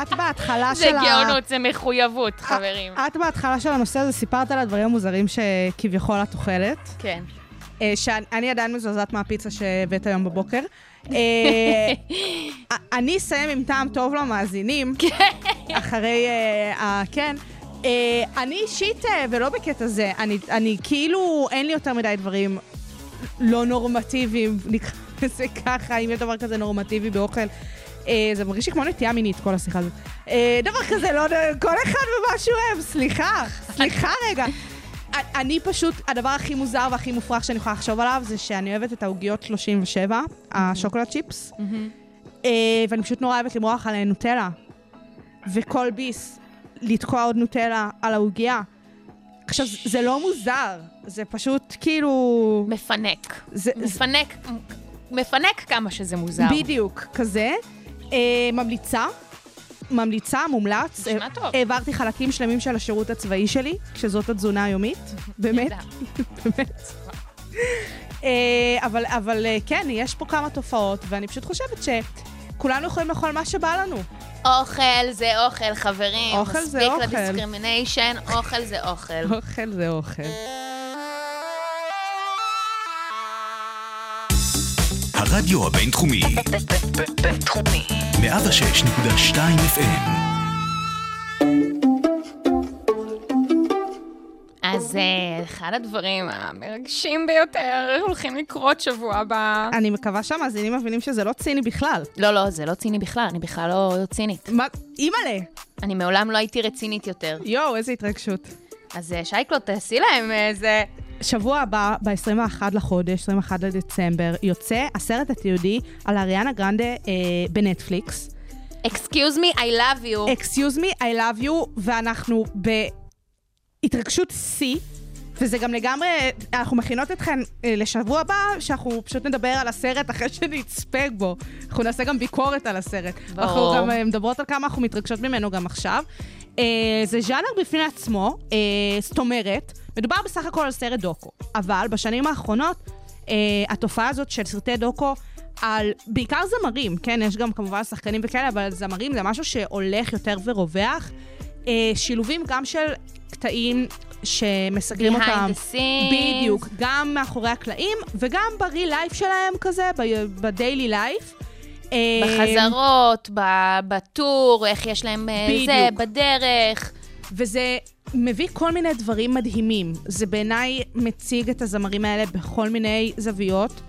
את בהתחלה של... זה גאונות, זה מחויבות, חברים. את בהתחלה של הנושא הזה סיפרת על הדברים המוזרים שכביכול את אוכלת. כן. שאני עדיין מזוזעת מהפיצה שהבאת היום בבוקר. אני אסיים עם טעם טוב למאזינים. אחרי כן. אני אישית, ולא בקטע זה, אני כאילו אין לי יותר מדי דברים לא נורמטיביים, נקרא לזה ככה, אם יש דבר כזה נורמטיבי באוכל. זה מרגיש כמו נטייה מינית, כל השיחה הזאת. דבר כזה, לא, כל אחד ומה שהוא אוהב, סליחה רגע. אני פשוט, הדבר הכי מוזר והכי מופרך שאני יכולה לחשוב עליו, זה שאני אוהבת את העוגיות 37, השוקולד צ'יפס, ואני פשוט נורא אוהבת למרוח על נוטלה, וכל ביס, לתקוע עוד נוטלה על העוגיה. עכשיו, זה לא מוזר, זה פשוט כאילו... מפנק. מפנק כמה שזה מוזר. בדיוק, כזה. מומלץ. נשמע טוב. העברתי חלקים שלמים של השירות הצבאי שלי, שזאת התזונה היומית. באמת. אבל כן, יש פה כמה תופעות, ואני פשוט חושבת שכולנו יכולים לאכול מה שבא לנו. אוכל זה אוכל, חברים. אוכל זה אוכל. מספיק לדיסקרימיניישן, אוכל זה אוכל. אוכל זה אוכל. הרדיו הבינתחומי. בינתחומי. 106.2 FM. אז אחד הדברים המרגשים ביותר הולכים לקרות שבוע הבא. אני מקווה שהמאזינים מבינים שזה לא ציני בכלל. לא, זה לא ציני בכלל. אני בכלל לא צינית. מה? אימאלה. אני מעולם לא הייתי רצינית יותר. יואו, איזה התרגשות. אז שייקלו, תעשי להם איזה... שבוע הבא, ב-21 לחודש, 21 לדצמבר, יוצא הסרט התיעודי על אריאנה גרנדה בנטפליקס. Excuse me, I love you. Excuse me, I love you, ואנחנו בהתרגשות C, וזה גם לגמרי, אנחנו מכינות אתכם לשבוע הבא, שאנחנו פשוט נדבר על הסרט אחרי שנצפק בו. אנחנו נעשה גם ביקורת על הסרט. ברור. אנחנו גם מדברות על כמה אנחנו מתרגשות ממנו גם עכשיו. זה ז'אנר בפני עצמו, זאת אומרת, מדובר בסך הכל על סרט דוקו, אבל בשנים האחרונות התופעה הזאת של סרטי דוקו על בעיקר זמרים, כן, יש גם כמובן שחקנים וכאלה, אבל זמרים זה משהו שהולך יותר ורווח, שילובים גם של קטעים שמסגרים אותם, בדיוק, גם מאחורי הקלעים וגם ברי לייף שלהם כזה, בדיילי לייף, בחזרות, בטור, איך יש להם זה, בדרך. וזה מביא כל מיני דברים מדהימים. זה בעיניי מציג את הזמרים האלה בכל מיני זוויות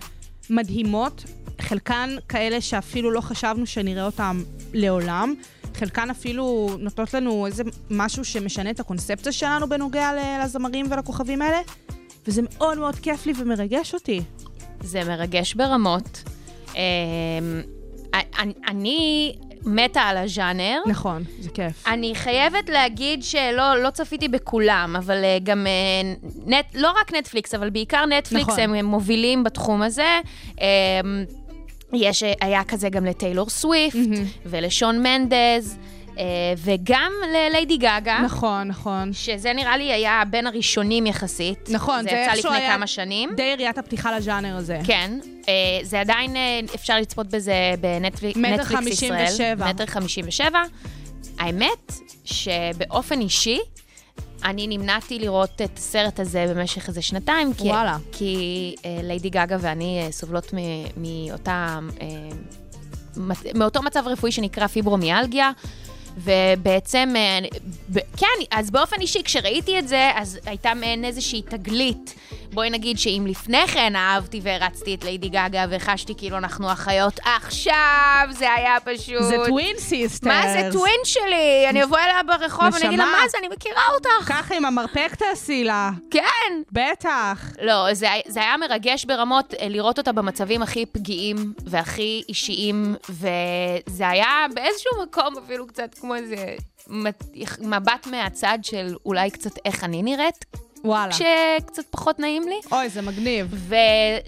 מדהימות. חלקן כאלה שאפילו לא חשבנו שנראה אותם לעולם. חלקן אפילו נותנות לנו איזה משהו שמשנה את הקונספציה שלנו בנוגע לזמרים ולכוכבים האלה. וזה מאוד מאוד כיף לי ומרגש אותי. זה מרגש ברמות. אני מתה על הז'אנר. נכון, זה כיף. אני חייבת להגיד שלא צפיתי בכולם, אבל גם לא רק נטפליקס, אבל בעיקר נטפליקס, הם מובילים בתחום הזה. היה כזה גם לטיילור סוויפט, ולשון מנדז, וגם לליידי גגה. נכון. שזה נראה לי היה בין הראשונים יחסית. נכון. זה יצא לפני כמה שנים. די עיריית הפתיחה לז'אנר הזה. כן. זה עדיין אפשר לצפות בזה בנטפליקס ישראל. 1.57. 1.57. האמת שבאופן אישי, אני נמנעתי לראות את הסרט הזה במשך איזה שנתיים. וואלה. כי ליידי גגה ואני סובלות מאותו מצב רפואי שנקרא פיברומיאלגיה. ובעצם, כן, אז באופן אישי, כשראיתי את זה, אז הייתה מעין איזושהי תגלית. בואי נגיד שאם לפני כן אהבתי והרצתי את ליידי גגה וחשתי כאילו אנחנו אחיות, עכשיו זה היה פשוט... זה טווין סיסטרס. מה זה טווין שלי? אני אבוא אליה ברחוב ואני אגיד לה, מה זה? אני מכירה אותך. ככה עם המרפק תעשי לה. כן. בטח. לא, זה היה מרגש ברמות לראות אותה במצבים הכי פגיעים והכי אישיים, וזה היה באיזשהו מקום אפילו קצת כמו איזה מבט מהצד של אולי קצת איך אני נראית. וואלה. שקצת פחות נעים לי. אוי, זה מגניב.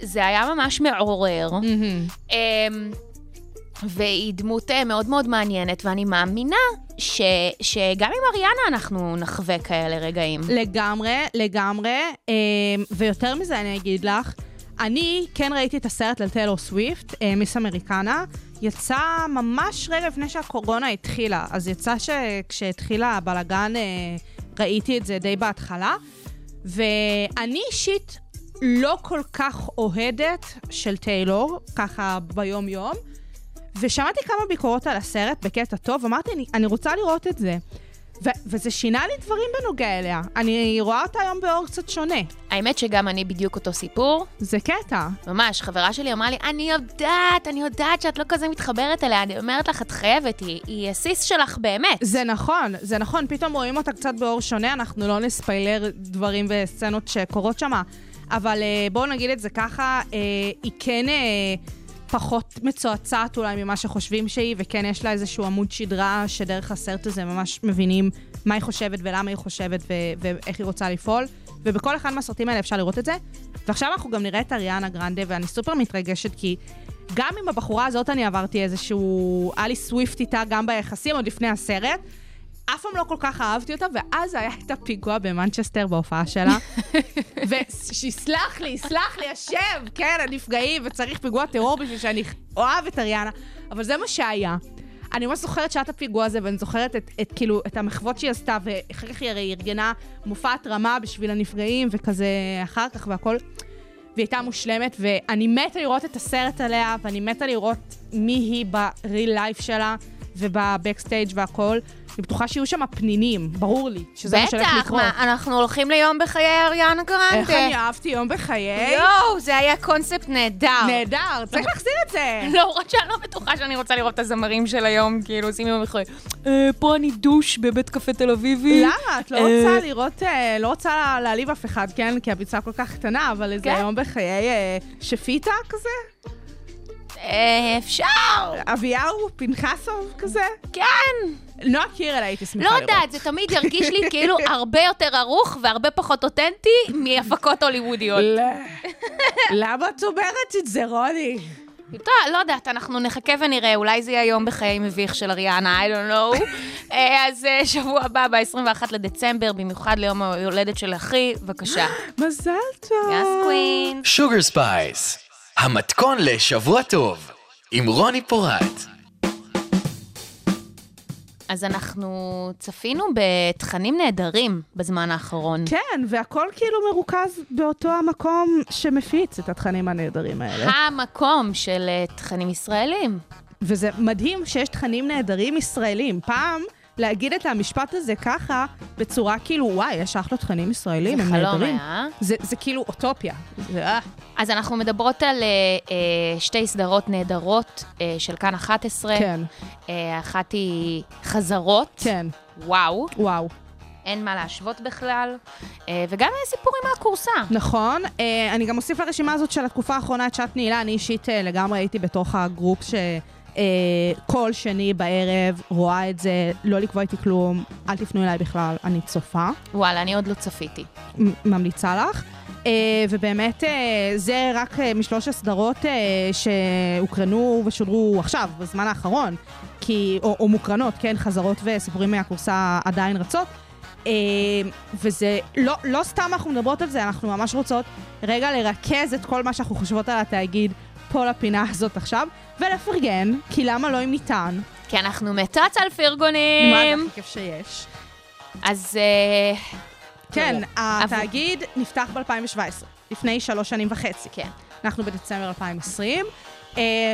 וזה היה ממש מעורר. והיא דמות מאוד מאוד מעניינת, ואני מאמינה שגם עם אריאנה אנחנו נחווה כאלה רגעים. לגמרי, לגמרי. ויותר מזה אני אגיד לך, אני כן ראיתי את הסרט לטיילור סוויפט, מיס אמריקנה, יצא ממש רגע לפני שהקורונה התחילה, אז יצא שכשהתחילה הבלגן ראיתי את זה די בהתחלה, ואני אישית לא כל כך אוהדת של טיילור, ככה ביום יום, ושמעתי כמה ביקורות על הסרט בקטע טוב, אמרתי, אני רוצה לראות את זה. וזה שינה לי דברים בנוגע אליה. אני רואה אותה היום באור קצת שונה. האמת שגם אני בדיוק אותו סיפור. זה קטע. ממש, חברה שלי אמרה לי, אני יודעת שאת לא כזה מתחברת אליה. אני אומרת לך, את חייבת, היא הסיס שלך באמת. זה נכון, זה נכון. פתאום רואים אותה קצת באור שונה, אנחנו לא נספיילר דברים וסצנות שקורות שמה. אבל בואו נגיד את זה ככה, היא כן פחות מצועצעת אולי ממה שחושבים שהיא, וכן יש לה איזשהו עמוד שדרה שדרך הסרט הזה ממש מבינים מה היא חושבת ולמה היא חושבת ואיך היא רוצה לפעול, ובכל אחד מהסרטים האלה אפשר לראות את זה. ועכשיו אנחנו גם נראה את אריאנה גרנדה, ואני סופר מתרגשת כי גם עם הבחורה הזאת אני עברתי איזשהו אלי סוויפט איתה גם ביחסים עוד לפני הסרט, אף פעם לא כל כך אהבתי אותה, ואז היה את הפיגוע במנצ'סטר בהופעה שלה. סלח לי, השם, כן, הנפגעים, וצריך פיגוע טרור בשביל שאני אוהב את אריאנה. אבל זה מה שהיה. אני ממש זוכרת שעת הפיגוע הזה, ואני זוכרת את המחוות שהיא עשתה, ואחר כך היא הרי ארגנה מופעת רמה בשביל הנפגעים, וכזה אחר כך והכל. והיא הייתה מושלמת, ואני מתה לראות את הסרט עליה, ואני מתה לראות מי היא בריל לייף שלה, ובבקסטייג' והכל. אני בטוחה שיהיו שם פנינים, ברור לי, שזה משלך לקרוא. בטח, אנחנו הולכים ליום בחיי אריאנה גרנדה. איך אני אהבתי יום בחיי? יואו, זה היה קונספט נהדר. נהדר, צריך להחזיר את זה. לא, רק שאני לא בטוחה שאני רוצה לראות את הזמרים של היום, כאילו, עושים יום בחיי. פה אני דוש בבית קפה תל אביבי. למה? את לא רוצה לראות, לא רוצה להעליב אף אחד, כן? כי הביצה כל כך קטנה, אבל איזה יום בחיי שפיטה כזה? אפשר. אביהו, פנחסוב כזה? כן. נועה קירל הייתי שמחה לראות. לא יודעת, זה תמיד ירגיש לי כאילו הרבה יותר ערוך והרבה פחות אותנטי מהפקות הוליוודיות. למה את אומרת את זה, רוני? לא יודעת, אנחנו נחכה ונראה, אולי זה יהיה יום בחיי מביך של אריאנה, I don't know. אז שבוע הבא, ב-21 לדצמבר, במיוחד ליום ההולדת של אחי, בבקשה. מזל טוב. יס קווין. שוגר ספייס. המתכון לשבוע טוב, עם רוני פורט. אז אנחנו צפינו בתכנים נהדרים בזמן האחרון. כן, והכל כאילו מרוכז באותו המקום שמפיץ את התכנים הנהדרים האלה. המקום של תכנים ישראלים. וזה מדהים שיש תכנים נהדרים ישראלים. פעם להגיד את המשפט הזה ככה, בצורה כאילו, וואי, יש אחלה תכנים ישראלים, הם נהדרים. זה כאילו אוטופיה. אז אנחנו מדברות על שתי סדרות נהדרות של כאן 11. כן. אחת היא חזרות. כן. וואו. וואו. אין מה להשוות בכלל, וגם סיפורים מהקורסה. נכון, אני גם אוסיף לרשימה הזאת של התקופה האחרונה, את שעת נעילה, אני אישית לגמרי הייתי בתוך הגרופ ש... כל שני בערב רואה את זה, לא לקבוע איתי כלום, אל תפנו אליי בכלל, אני צופה. וואלה, אני עוד לא צפיתי. ממליצה לך. ובאמת זה רק משלוש הסדרות שהוקרנו ושודרו עכשיו, בזמן האחרון, או מוקרנות, כן, חזרות וסיפורים מהקורסה עדיין רצות. וזה לא סתם אנחנו מדברות על זה, אנחנו ממש רוצות רגע לרכז את כל מה שאנחנו חושבות על התאגיד, פה לפינה הזאת עכשיו, ולפרגן, כי למה לא אם ניתן? כי אנחנו מתעץ על פרגונים. מה אנחנו כיף שיש. אז... כן, התאגיד נפתח ב-2017, לפני 3.5 שנים. כן. אנחנו בדצמבר 2020.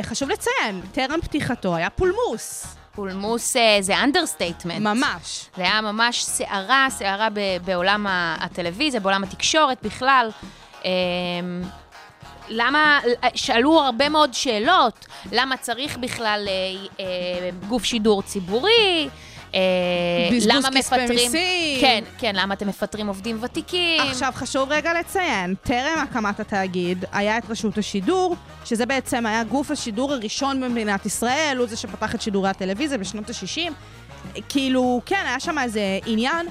חשוב לציין, טרם פתיחתו היה פולמוס. פולמוס זה אנדרסטייטמנט. ממש. זה היה ממש סערה בעולם הטלוויזיה, בעולם התקשורת בכלל. למה, שאלו הרבה מאוד שאלות, למה צריך בכלל גוף שידור ציבורי, למה מפטרים, כן, למה אתם מפטרים עובדים ותיקים. עכשיו חשוב רגע לציין, טרם הקמת התאגיד היה את רשות השידור, שזה בעצם היה גוף השידור הראשון במדינת ישראל, הוא זה שפתח את שידורי הטלוויזיה בשנות ה-60, כאילו, כן, היה שם איזה עניין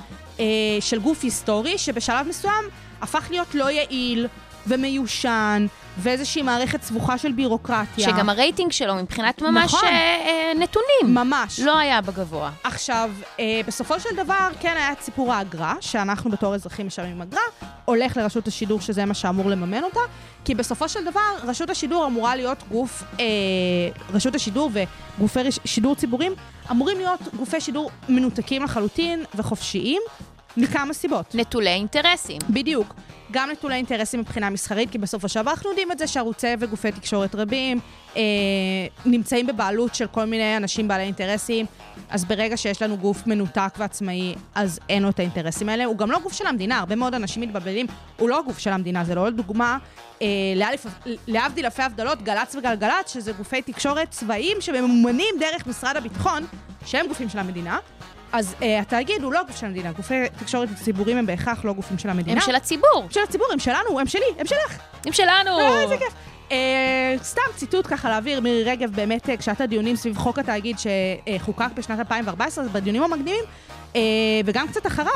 של גוף היסטורי, שבשלב מסוים הפך להיות לא יעיל ומיושן, ואיזושהי מערכת סבוכה של בירוקרטיה. שגם הרייטינג שלו מבחינת ממש נכון. נתונים. ממש. לא היה בגבוה. עכשיו, בסופו של דבר, כן היה ציפור האגרה, שאנחנו בתור אזרחים משלמים אגרה, הולך לרשות השידור שזה מה שאמור לממן אותה, כי בסופו של דבר, רשות השידור אמורה להיות גוף, רשות השידור וגופי שידור ציבוריים, אמורים להיות גופי שידור מנותקים לחלוטין וחופשיים, מכמה סיבות. נטולי אינטרסים. בדיוק. גם נטולי אינטרסים מבחינה מסחרית, כי בסוף השבוע אנחנו יודעים את זה שערוצי וגופי תקשורת רבים נמצאים בבעלות של כל מיני אנשים בעלי אינטרסים, אז ברגע שיש לנו גוף מנותק ועצמאי, אז אין לו את האינטרסים האלה. הוא גם לא גוף של המדינה, הרבה מאוד אנשים מתבלבלים, הוא לא גוף של המדינה, זה לא דוגמה. להבדיל אלפי הבדלות, גלץ וגלגלץ, שזה גופי תקשורת צבאיים שממומנים דרך משרד הביטחון, שהם גופים של המדינה. אז התאגיד הוא לא גוף של המדינה, גופי תקשורת ציבוריים הם בהכרח לא גופים של המדינה. הם של הציבור. של הציבור, הם שלנו, הם שלי, הם שלך. הם שלנו. איזה כיף. סתם ציטוט ככה להעביר, מירי רגב באמת כשאת הדיונים סביב חוק התאגיד שחוקק בשנת 2014, בדיונים המקדימים, וגם קצת אחריו,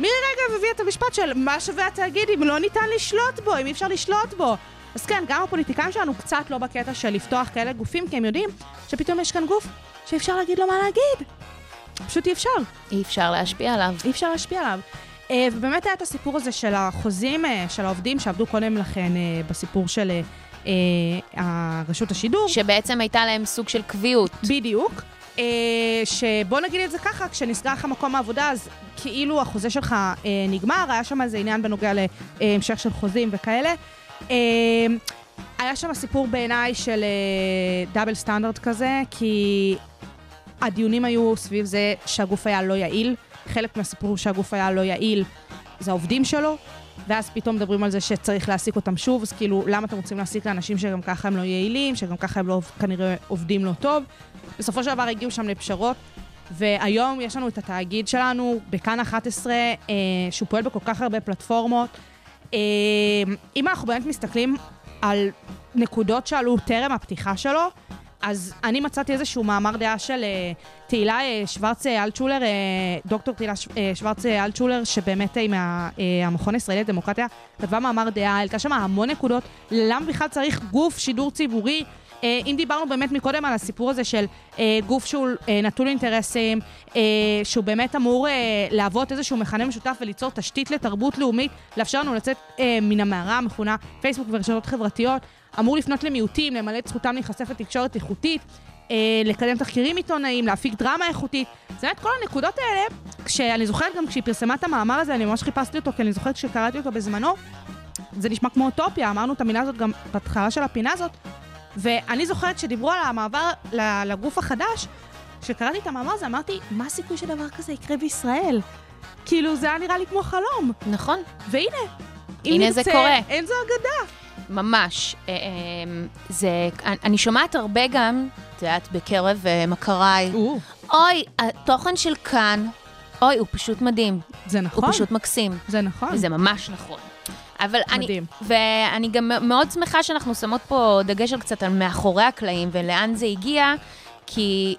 מירי רגב הביא את המשפט של מה שווה התאגיד אם לא ניתן לשלוט בו, אם אי אפשר לשלוט בו. אז כן, גם הפוליטיקאים שלנו קצת לא בקטע של לפתוח כאלה גופים, כי הם יודעים שפתאום יש כאן גוף שאפשר להגיד לו מה להגיד. פשוט אי אפשר. אי אפשר להשפיע עליו. אי אפשר להשפיע עליו. ובאמת היה את הסיפור הזה של החוזים של העובדים שעבדו קודם לכן בסיפור של הרשות השידור. שבעצם הייתה להם סוג של קביעות. בדיוק. שבוא נגיד את זה ככה, כשנסגר לך מקום העבודה, אז כאילו החוזה שלך נגמר, היה שם איזה עניין בנוגע להמשך של חוזים וכאלה. היה שם הסיפור בעיניי של דאבל סטנדרט כזה, כי הדיונים היו סביב זה שהגוף היה לא יעיל. חלק מהסיפור שהגוף היה לא יעיל זה העובדים שלו, ואז פתאום מדברים על זה שצריך להעסיק אותם שוב, אז כאילו, למה אתם רוצים להעסיק לאנשים שגם ככה הם לא יעילים, שגם ככה הם לא, כנראה עובדים לא טוב. בסופו של דבר הגיעו שם לפשרות, והיום יש לנו את התאגיד שלנו, בכאן 11, שהוא פועל בכל כך הרבה פלטפורמות. אם אנחנו באמת מסתכלים על נקודות שעלו טרם הפתיחה שלו, אז אני מצאתי איזשהו מאמר דעה של תהילה שוורץ-אלטשולר, דוקטור תהילה שוורץ-אלטשולר, שבאמת עם המכון הישראלי לדמוקרטיה, כתבה מאמר דעה, העלתה שם המון נקודות, למה בכלל צריך גוף שידור ציבורי, אם דיברנו באמת מקודם על הסיפור הזה של גוף שהוא נטול אינטרסים, שהוא באמת אמור להוות איזשהו מכנה משותף וליצור תשתית לתרבות לאומית, לאפשר לנו לצאת מן המערה המכונה פייסבוק ורשתות חברתיות, אמור לפנות למיעוטים, למלא את זכותם להיחשף לתקשורת איכותית, לקדם תחקירים עיתונאיים, להפיק דרמה איכותית. זאת אומרת, כל הנקודות האלה, כשאני זוכרת גם כשהיא פרסמה את המאמר הזה, אני ממש חיפשתי אותו, כי אני זוכרת כשקראתי אותו בזמנו, זה נשמע כמו אוטופיה, אמרנו את המילה הזאת גם בהתחלה של הפינה הזאת, ואני זוכרת שדיברו על המעבר לגוף החדש, כשקראתי את המאמר הזה, אמרתי, מה הסיכוי שדבר כזה יקרה בישראל? כאילו, זה היה נראה לי כמו חלום. נכון. והנה, הנה זה קורה. אין זו אגדה. ממש, זה, אני שומעת הרבה גם, את יודעת, בקרב מכריי, אוי, התוכן של כאן, אוי, הוא פשוט מדהים. זה נכון. הוא פשוט מקסים. זה נכון. זה ממש נכון. אבל מדהים. ואני גם מאוד שמחה שאנחנו שמות פה דגש על קצת על מאחורי הקלעים ולאן זה הגיע, כי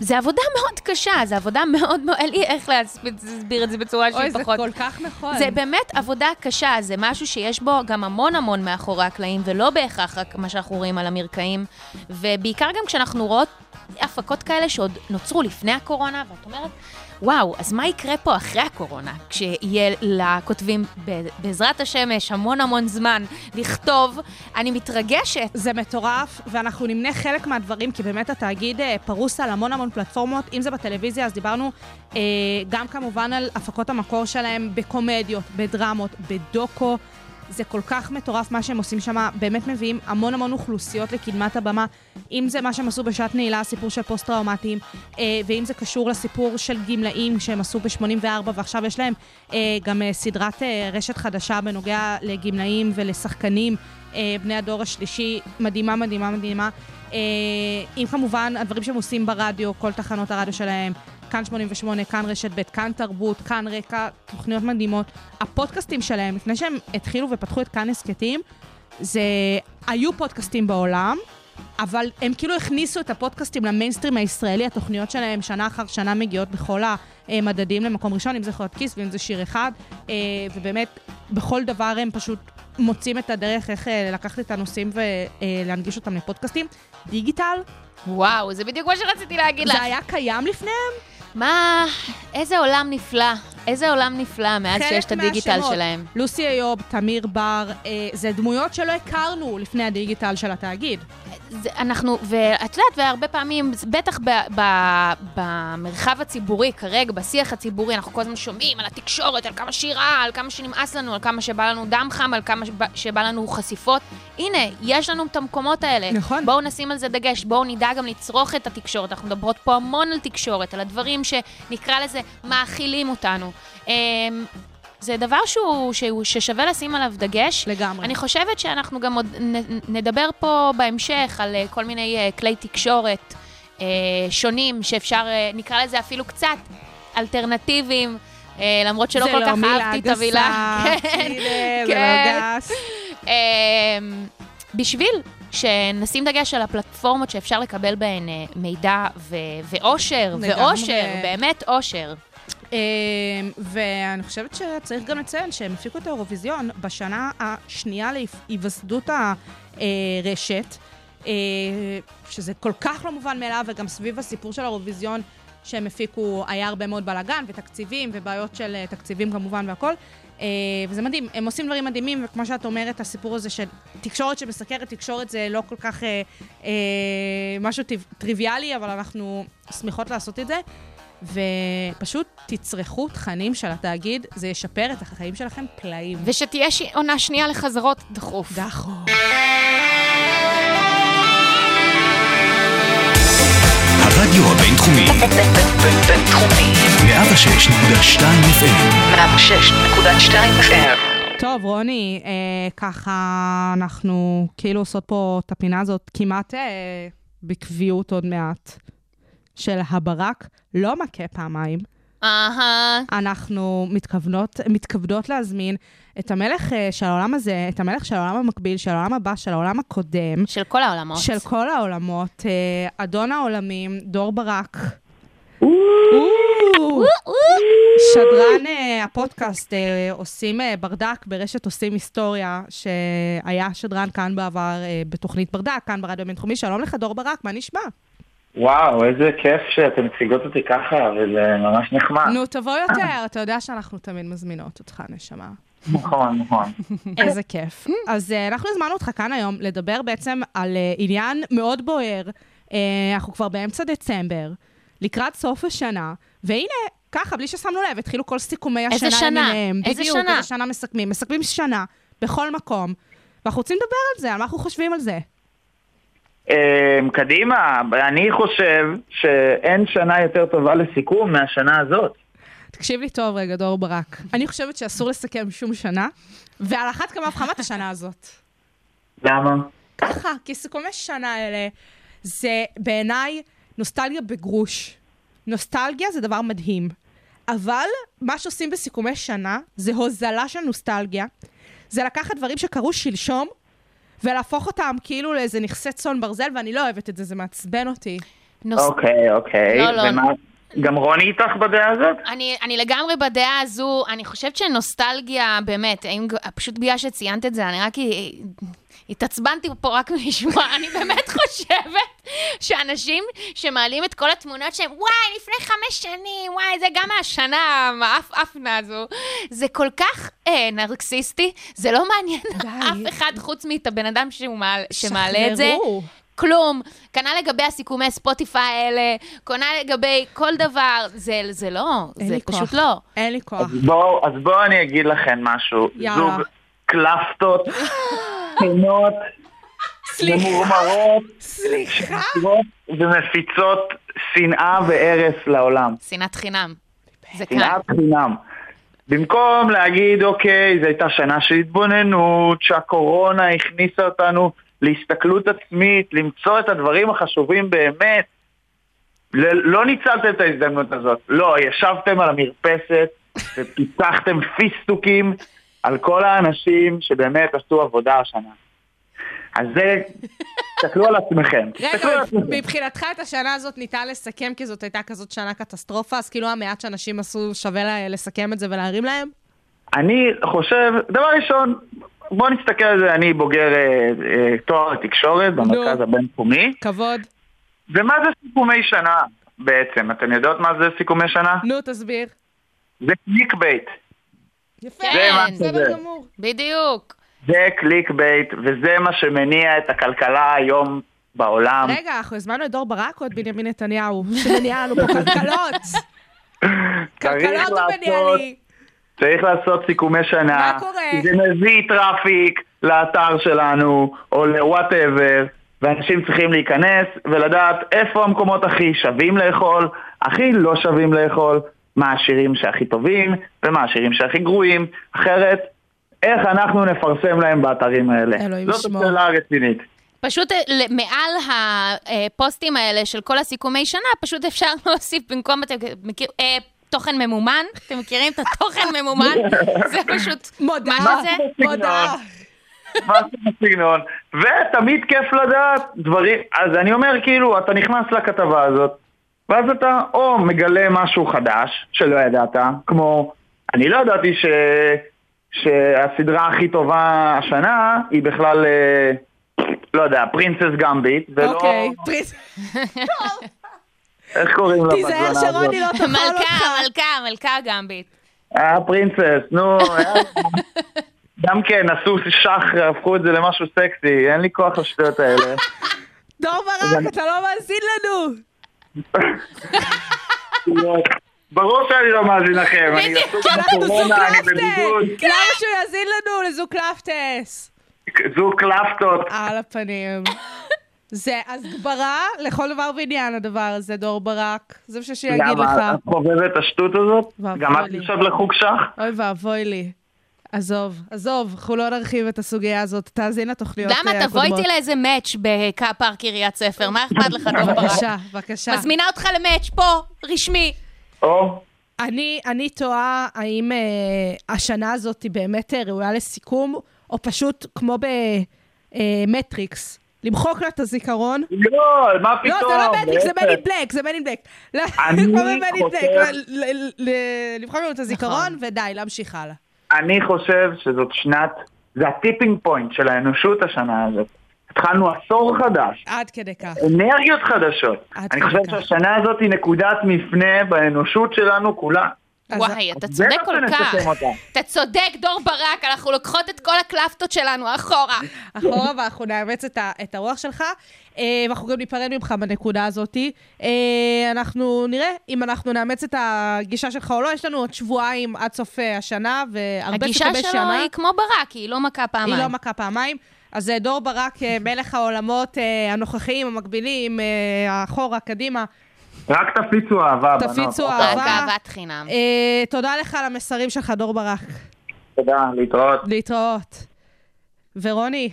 זה עבודה מאוד קשה, זה עבודה מאוד, אין לי איך להסביר את זה בצורה שהיא פחות. אוי, זה כל כך נכון. זה באמת עבודה קשה, זה משהו שיש בו גם המון המון מאחורי הקלעים, ולא בהכרח רק מה שאנחנו רואים על המרקעים, ובעיקר גם כשאנחנו רואות הפקות כאלה שעוד נוצרו לפני הקורונה, ואת אומרת, וואו, אז מה יקרה פה אחרי הקורונה? כשיהיה לכותבים בעזרת השמש המון המון זמן לכתוב, אני מתרגשת. זה מטורף, ואנחנו נמנה חלק מהדברים, כי באמת התאגיד פרוס על המון המון פלטפורמות, אם זה בטלוויזיה, אז דיברנו גם כמובן על הפקות המקור שלהם בקומדיות, בדרמות, בדוקו. זה כל כך מטורף מה שהם עושים שם, באמת מביאים המון המון אוכלוסיות לקדמת הבמה, אם זה מה שהם עשו בשעת נעילה, הסיפור של פוסט-טראומטיים, ואם זה קשור לסיפור של גמלאים שהם עשו ב-84, ועכשיו יש להם גם סדרת רשת חדשה בנוגע לגמלאים ולשחקנים, בני הדור השלישי, מדהימה, מדהימה, מדהימה. אם כמובן הדברים שהם עושים ברדיו, כל תחנות הרדיו שלהם, כאן 88, כאן רשת ב', כאן תרבות, כאן רקע, תוכניות מדהימות. הפודקאסטים שלהם, לפני שהם התחילו ופתחו את כאן הסקטים, זה היו פודקאסטים בעולם, אבל הם כאילו הכניסו את הפודקאסטים למיינסטרים הישראלי, התוכניות שלהם שנה אחר שנה מגיעות בכל המדדים למקום ראשון, אם זה חורת כיס ואם זה שיר אחד, ובאמת בכל דבר הם פשוט מוצאים את הדרך איך לקחת את הנושאים ולהנגיש אותם לפודקאסטים. דיגיטל. וואו, זה בדיוק מה שרציתי להגיד לך. זה היה קיים לפניהם? מה, איזה עולם נפלא. איזה עולם נפלא מאז שיש את הדיגיטל שלהם. לוסי איוב, תמיר בר, זה דמויות שלא הכרנו לפני הדיגיטל של התאגיד. אנחנו, ואת יודעת, והרבה פעמים, בטח במרחב הציבורי, כרגע, בשיח הציבורי, אנחנו כל הזמן שומעים על התקשורת, על כמה שירה, על כמה שנמאס לנו, על כמה שבא לנו דם חם, על כמה שבא לנו חשיפות. הנה, יש לנו את המקומות האלה. נכון. בואו נשים על זה דגש, בואו נדע גם לצרוך את התקשורת. אנחנו מדברות פה המון על תקשורת, על הדברים שנקרא לזה, מאכילים אותנו. זה דבר ששווה לשים עליו דגש. לגמרי. אני חושבת שאנחנו גם עוד נדבר פה בהמשך על כל מיני כלי תקשורת שונים, שאפשר, נקרא לזה אפילו קצת אלטרנטיביים, למרות שלא כל כך אהבתי את המילה. זה לא גס. בשביל שנשים דגש על הפלטפורמות שאפשר לקבל בהן מידע ואושר, באמת אושר. ואני חושבת שצריך גם לציין שהם הפיקו את האירוויזיון בשנה השנייה להיווסדות הרשת, שזה כל כך לא מובן מאליו, וגם סביב הסיפור של האירוויזיון שהם הפיקו היה הרבה מאוד בלגן ותקציבים ובעיות של תקציבים כמובן והכל, וזה מדהים, הם עושים דברים מדהימים, וכמו שאת אומרת, הסיפור הזה של תקשורת שמסקרת, תקשורת זה לא כל כך משהו טריוויאלי, אבל אנחנו שמחות לעשות את זה, ופשוט תצרכו תכנים של התאגיד, זה ישפר את החיים שלכם פלאים. ושתהיה עונה שנייה לחזרות דחוף. דחוף. הרדיו הבינתחומי. בינתחומי. 106.2 FM. טוב, רוני, ככה אנחנו כאילו עושות פה את הפינה הזאת כמעט בקביעות עוד מעט. של הברק לא מכה פעמיים. אנחנו מתכוונות להזמין את המלך של העולם הזה, את המלך של העולם המקביל, של העולם הבא, של העולם הקודם. של כל העולמות. של כל העולמות. אדון העולמים, דור ברק. שדרן הפודקאסט עושים ברדק, ברשת עושים היסטוריה, שהיה שדרן כאן בעבר בתוכנית ברדק, כאן ברדיו הבינתחומי. שלום לך דור ברק, מה נשמע? וואו, איזה כיף שאתם מציגות אותי ככה, וזה ממש נחמד. נו, תבוא יותר, אתה יודע שאנחנו תמיד מזמינות אותך, נשמה. נכון, נכון. איזה כיף. אז אנחנו הזמנו אותך כאן היום לדבר בעצם על עניין מאוד בוער. אנחנו כבר באמצע דצמבר, לקראת סוף השנה, והנה, ככה, בלי ששמנו לב, התחילו כל סיכומי השנה. איזה שנה? איזה שנה? בדיוק, איזה שנה מסכמים. מסכמים שנה, בכל מקום. ואנחנו רוצים לדבר על זה, על מה אנחנו חושבים על זה. קדימה, אני חושב שאין שנה יותר טובה לסיכום מהשנה הזאת. תקשיב לי טוב רגע, דור ברק. אני חושבת שאסור לסכם שום שנה, ועל אחת כמה וכמה את השנה הזאת. למה? ככה, כי סיכומי שנה האלה, זה בעיניי נוסטלגיה בגרוש. נוסטלגיה זה דבר מדהים, אבל מה שעושים בסיכומי שנה, זה הוזלה של נוסטלגיה, זה לקחת דברים שקרו שלשום, ולהפוך אותם כאילו לאיזה נכסי צאן ברזל, ואני לא אוהבת את זה, זה מעצבן אותי. אוקיי, אוקיי. גם רוני איתך בדעה הזאת? אני לגמרי בדעה הזו, אני חושבת שנוסטלגיה, באמת, פשוט בגלל שציינת את זה, אני רק התעצבנתי פה רק לשמוע, אני באמת חושבת שאנשים שמעלים את כל התמונות שהם, וואי, לפני 5 שנים, וואי, זה גם השנה, האפנה הזו, זה כל כך נרקסיסטי, זה לא מעניין אף אחד חוץ מהבן אדם שמעלה את זה. כלום, קנה לגבי הסיכומי ספוטיפיי האלה, קונה לגבי כל דבר, זה לא, זה פשוט לא. אין לי כוח. אז בואו אני אגיד לכם משהו, זוג קלפטות, חינות, ומורמרות, ומפיצות שנאה וארס לעולם. שנאת חינם. שנאת חינם. במקום להגיד, אוקיי, זו הייתה שנה של התבוננות, שהקורונה הכניסה אותנו, להסתכלות עצמית, למצוא את הדברים החשובים באמת. לא ניצלתם את ההזדמנות הזאת. לא, ישבתם על המרפסת ופיצחתם פיסטוקים על כל האנשים שבאמת עשו עבודה השנה. אז זה, תסתכלו על עצמכם. רגע, מבחינתך את השנה הזאת ניתן לסכם, כי זאת הייתה כזאת שנה קטסטרופה, אז כאילו המעט שאנשים עשו שווה לסכם את זה ולהרים להם? אני חושב, דבר ראשון, בוא נסתכל על זה, אני בוגר תואר התקשורת במרכז הבינתחומי. כבוד. ומה זה סיכומי שנה בעצם? אתן יודעות מה זה סיכומי שנה? נו, תסביר. זה קליק בייט. יפה, זה בגמור. בדיוק. זה קליק בייט, וזה מה שמניע את הכלכלה היום בעולם. רגע, אנחנו הזמנו את דור ברק או את בנימין נתניהו, שמניע לנו פה כלכלות. כלכלות הוא מניע לי. צריך לעשות סיכומי שנה. מה קורה? זה מביא טראפיק לאתר שלנו, או ל-whatever, ואנשים צריכים להיכנס ולדעת איפה המקומות הכי שווים לאכול, הכי לא שווים לאכול, מה השירים שהכי טובים, ומה השירים שהכי גרועים, אחרת, איך אנחנו נפרסם להם באתרים האלה. זאת השאלה רצינית. פשוט מעל הפוסטים האלה של כל הסיכומי שנה, פשוט אפשר להוסיף במקום, אתם מכירים, תוכן ממומן, אתם מכירים את התוכן ממומן? זה פשוט מודע. מה זה? מודע. מה זה בסגנון? ותמיד כיף לדעת דברים, אז אני אומר כאילו, אתה נכנס לכתבה הזאת, ואז אתה או מגלה משהו חדש, שלא ידעת, כמו, אני לא ידעתי שהסדרה הכי טובה השנה, היא בכלל, לא יודע, פרינסס גמבית, ולא... אוקיי, טוב. איך קוראים לה? תיזהר שרוני לא תאכל אותך. מלכה גמבית. הפרינסס, נו. גם כן, עשו שחר, הפכו את זה למשהו סקסי, אין לי כוח לשטויות האלה. דור ברק, אתה לא מאזין לנו. ברור שאני לא מאזין לכם. אני בבידוד. כמה שהוא יאזין לנו לזוג קלפטס. זוג קלפטות. על הפנים. זה הסגברה לכל דבר ועניין הדבר הזה, דור ברק. זה פשוט שיגיד לך. למה? את חובבת השטות הזאת? גם את נשב לחוג שח? אוי ואבוי לי. עזוב, אנחנו לא נרחיב את הסוגיה הזאת. תאזין לתוכניות. למה תבוא איתי לאיזה מאץ' בפארק עיריית ספר? מה אכפת לך, דור ברק? בבקשה. מזמינה אותך למאץ' פה, רשמי. או. אני תוהה האם השנה הזאת היא באמת ראויה לסיכום, או פשוט כמו במטריקס. למחוק לה את הזיכרון. לא, מה פתאום? לא, זה לא מניק, זה מניק בלק, זה מניק בלק. אני חושב... למחוק לנו את הזיכרון, ודי, להמשיך הלאה. אני חושב שזאת שנת, זה הטיפינג פוינט של האנושות השנה הזאת. התחלנו עשור חדש. עד כדי כך. אנרגיות חדשות. אני חושב שהשנה הזאת היא נקודת מפנה באנושות שלנו כולה. וואי, אתה צודק כל כך. אתה צודק, דור ברק, אנחנו לוקחות את כל הקלפטות שלנו אחורה. אחורה, ואנחנו נאמץ את הרוח שלך, ואנחנו גם ניפרד ממך בנקודה הזאת. אנחנו נראה אם אנחנו נאמץ את הגישה שלך או לא, יש לנו עוד שבועיים עד סוף השנה, הגישה שלו היא כמו ברק, היא לא מכה פעמיים. היא לא מכה פעמיים, אז דור ברק, מלך העולמות הנוכחיים, המקבילים, אחורה, קדימה, רק תפיצו אהבה. תפיצו אהבה. רק אהבת חינם. תודה לך על המסרים שלך, דור ברק. תודה, להתראות. להתראות. ורוני.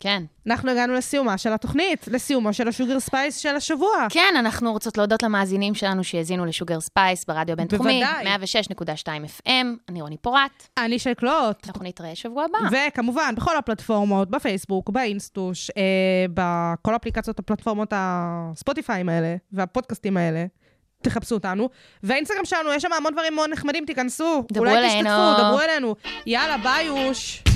כן. אנחנו הגענו לסיומה של התוכנית, לסיומה של השוגר ספייס של השבוע. כן, אנחנו רוצות להודות למאזינים שלנו שהזינו לשוגר ספייס ברדיו בינתחומי. בוודאי. 106.2 FM, אני רוני פורט. אני שקלות. אנחנו נתראה שבוע הבא. וכמובן, בכל הפלטפורמות, בפייסבוק, באינסטוש, בכל אפליקציות הפלטפורמות הספוטיפיים האלה, והפודקאסטים האלה, תחפשו אותנו. והאינסטגרם שלנו, יש שם המון דברים מאוד נחמדים, תיכנסו. דברו אלינו. יאללה, ביי.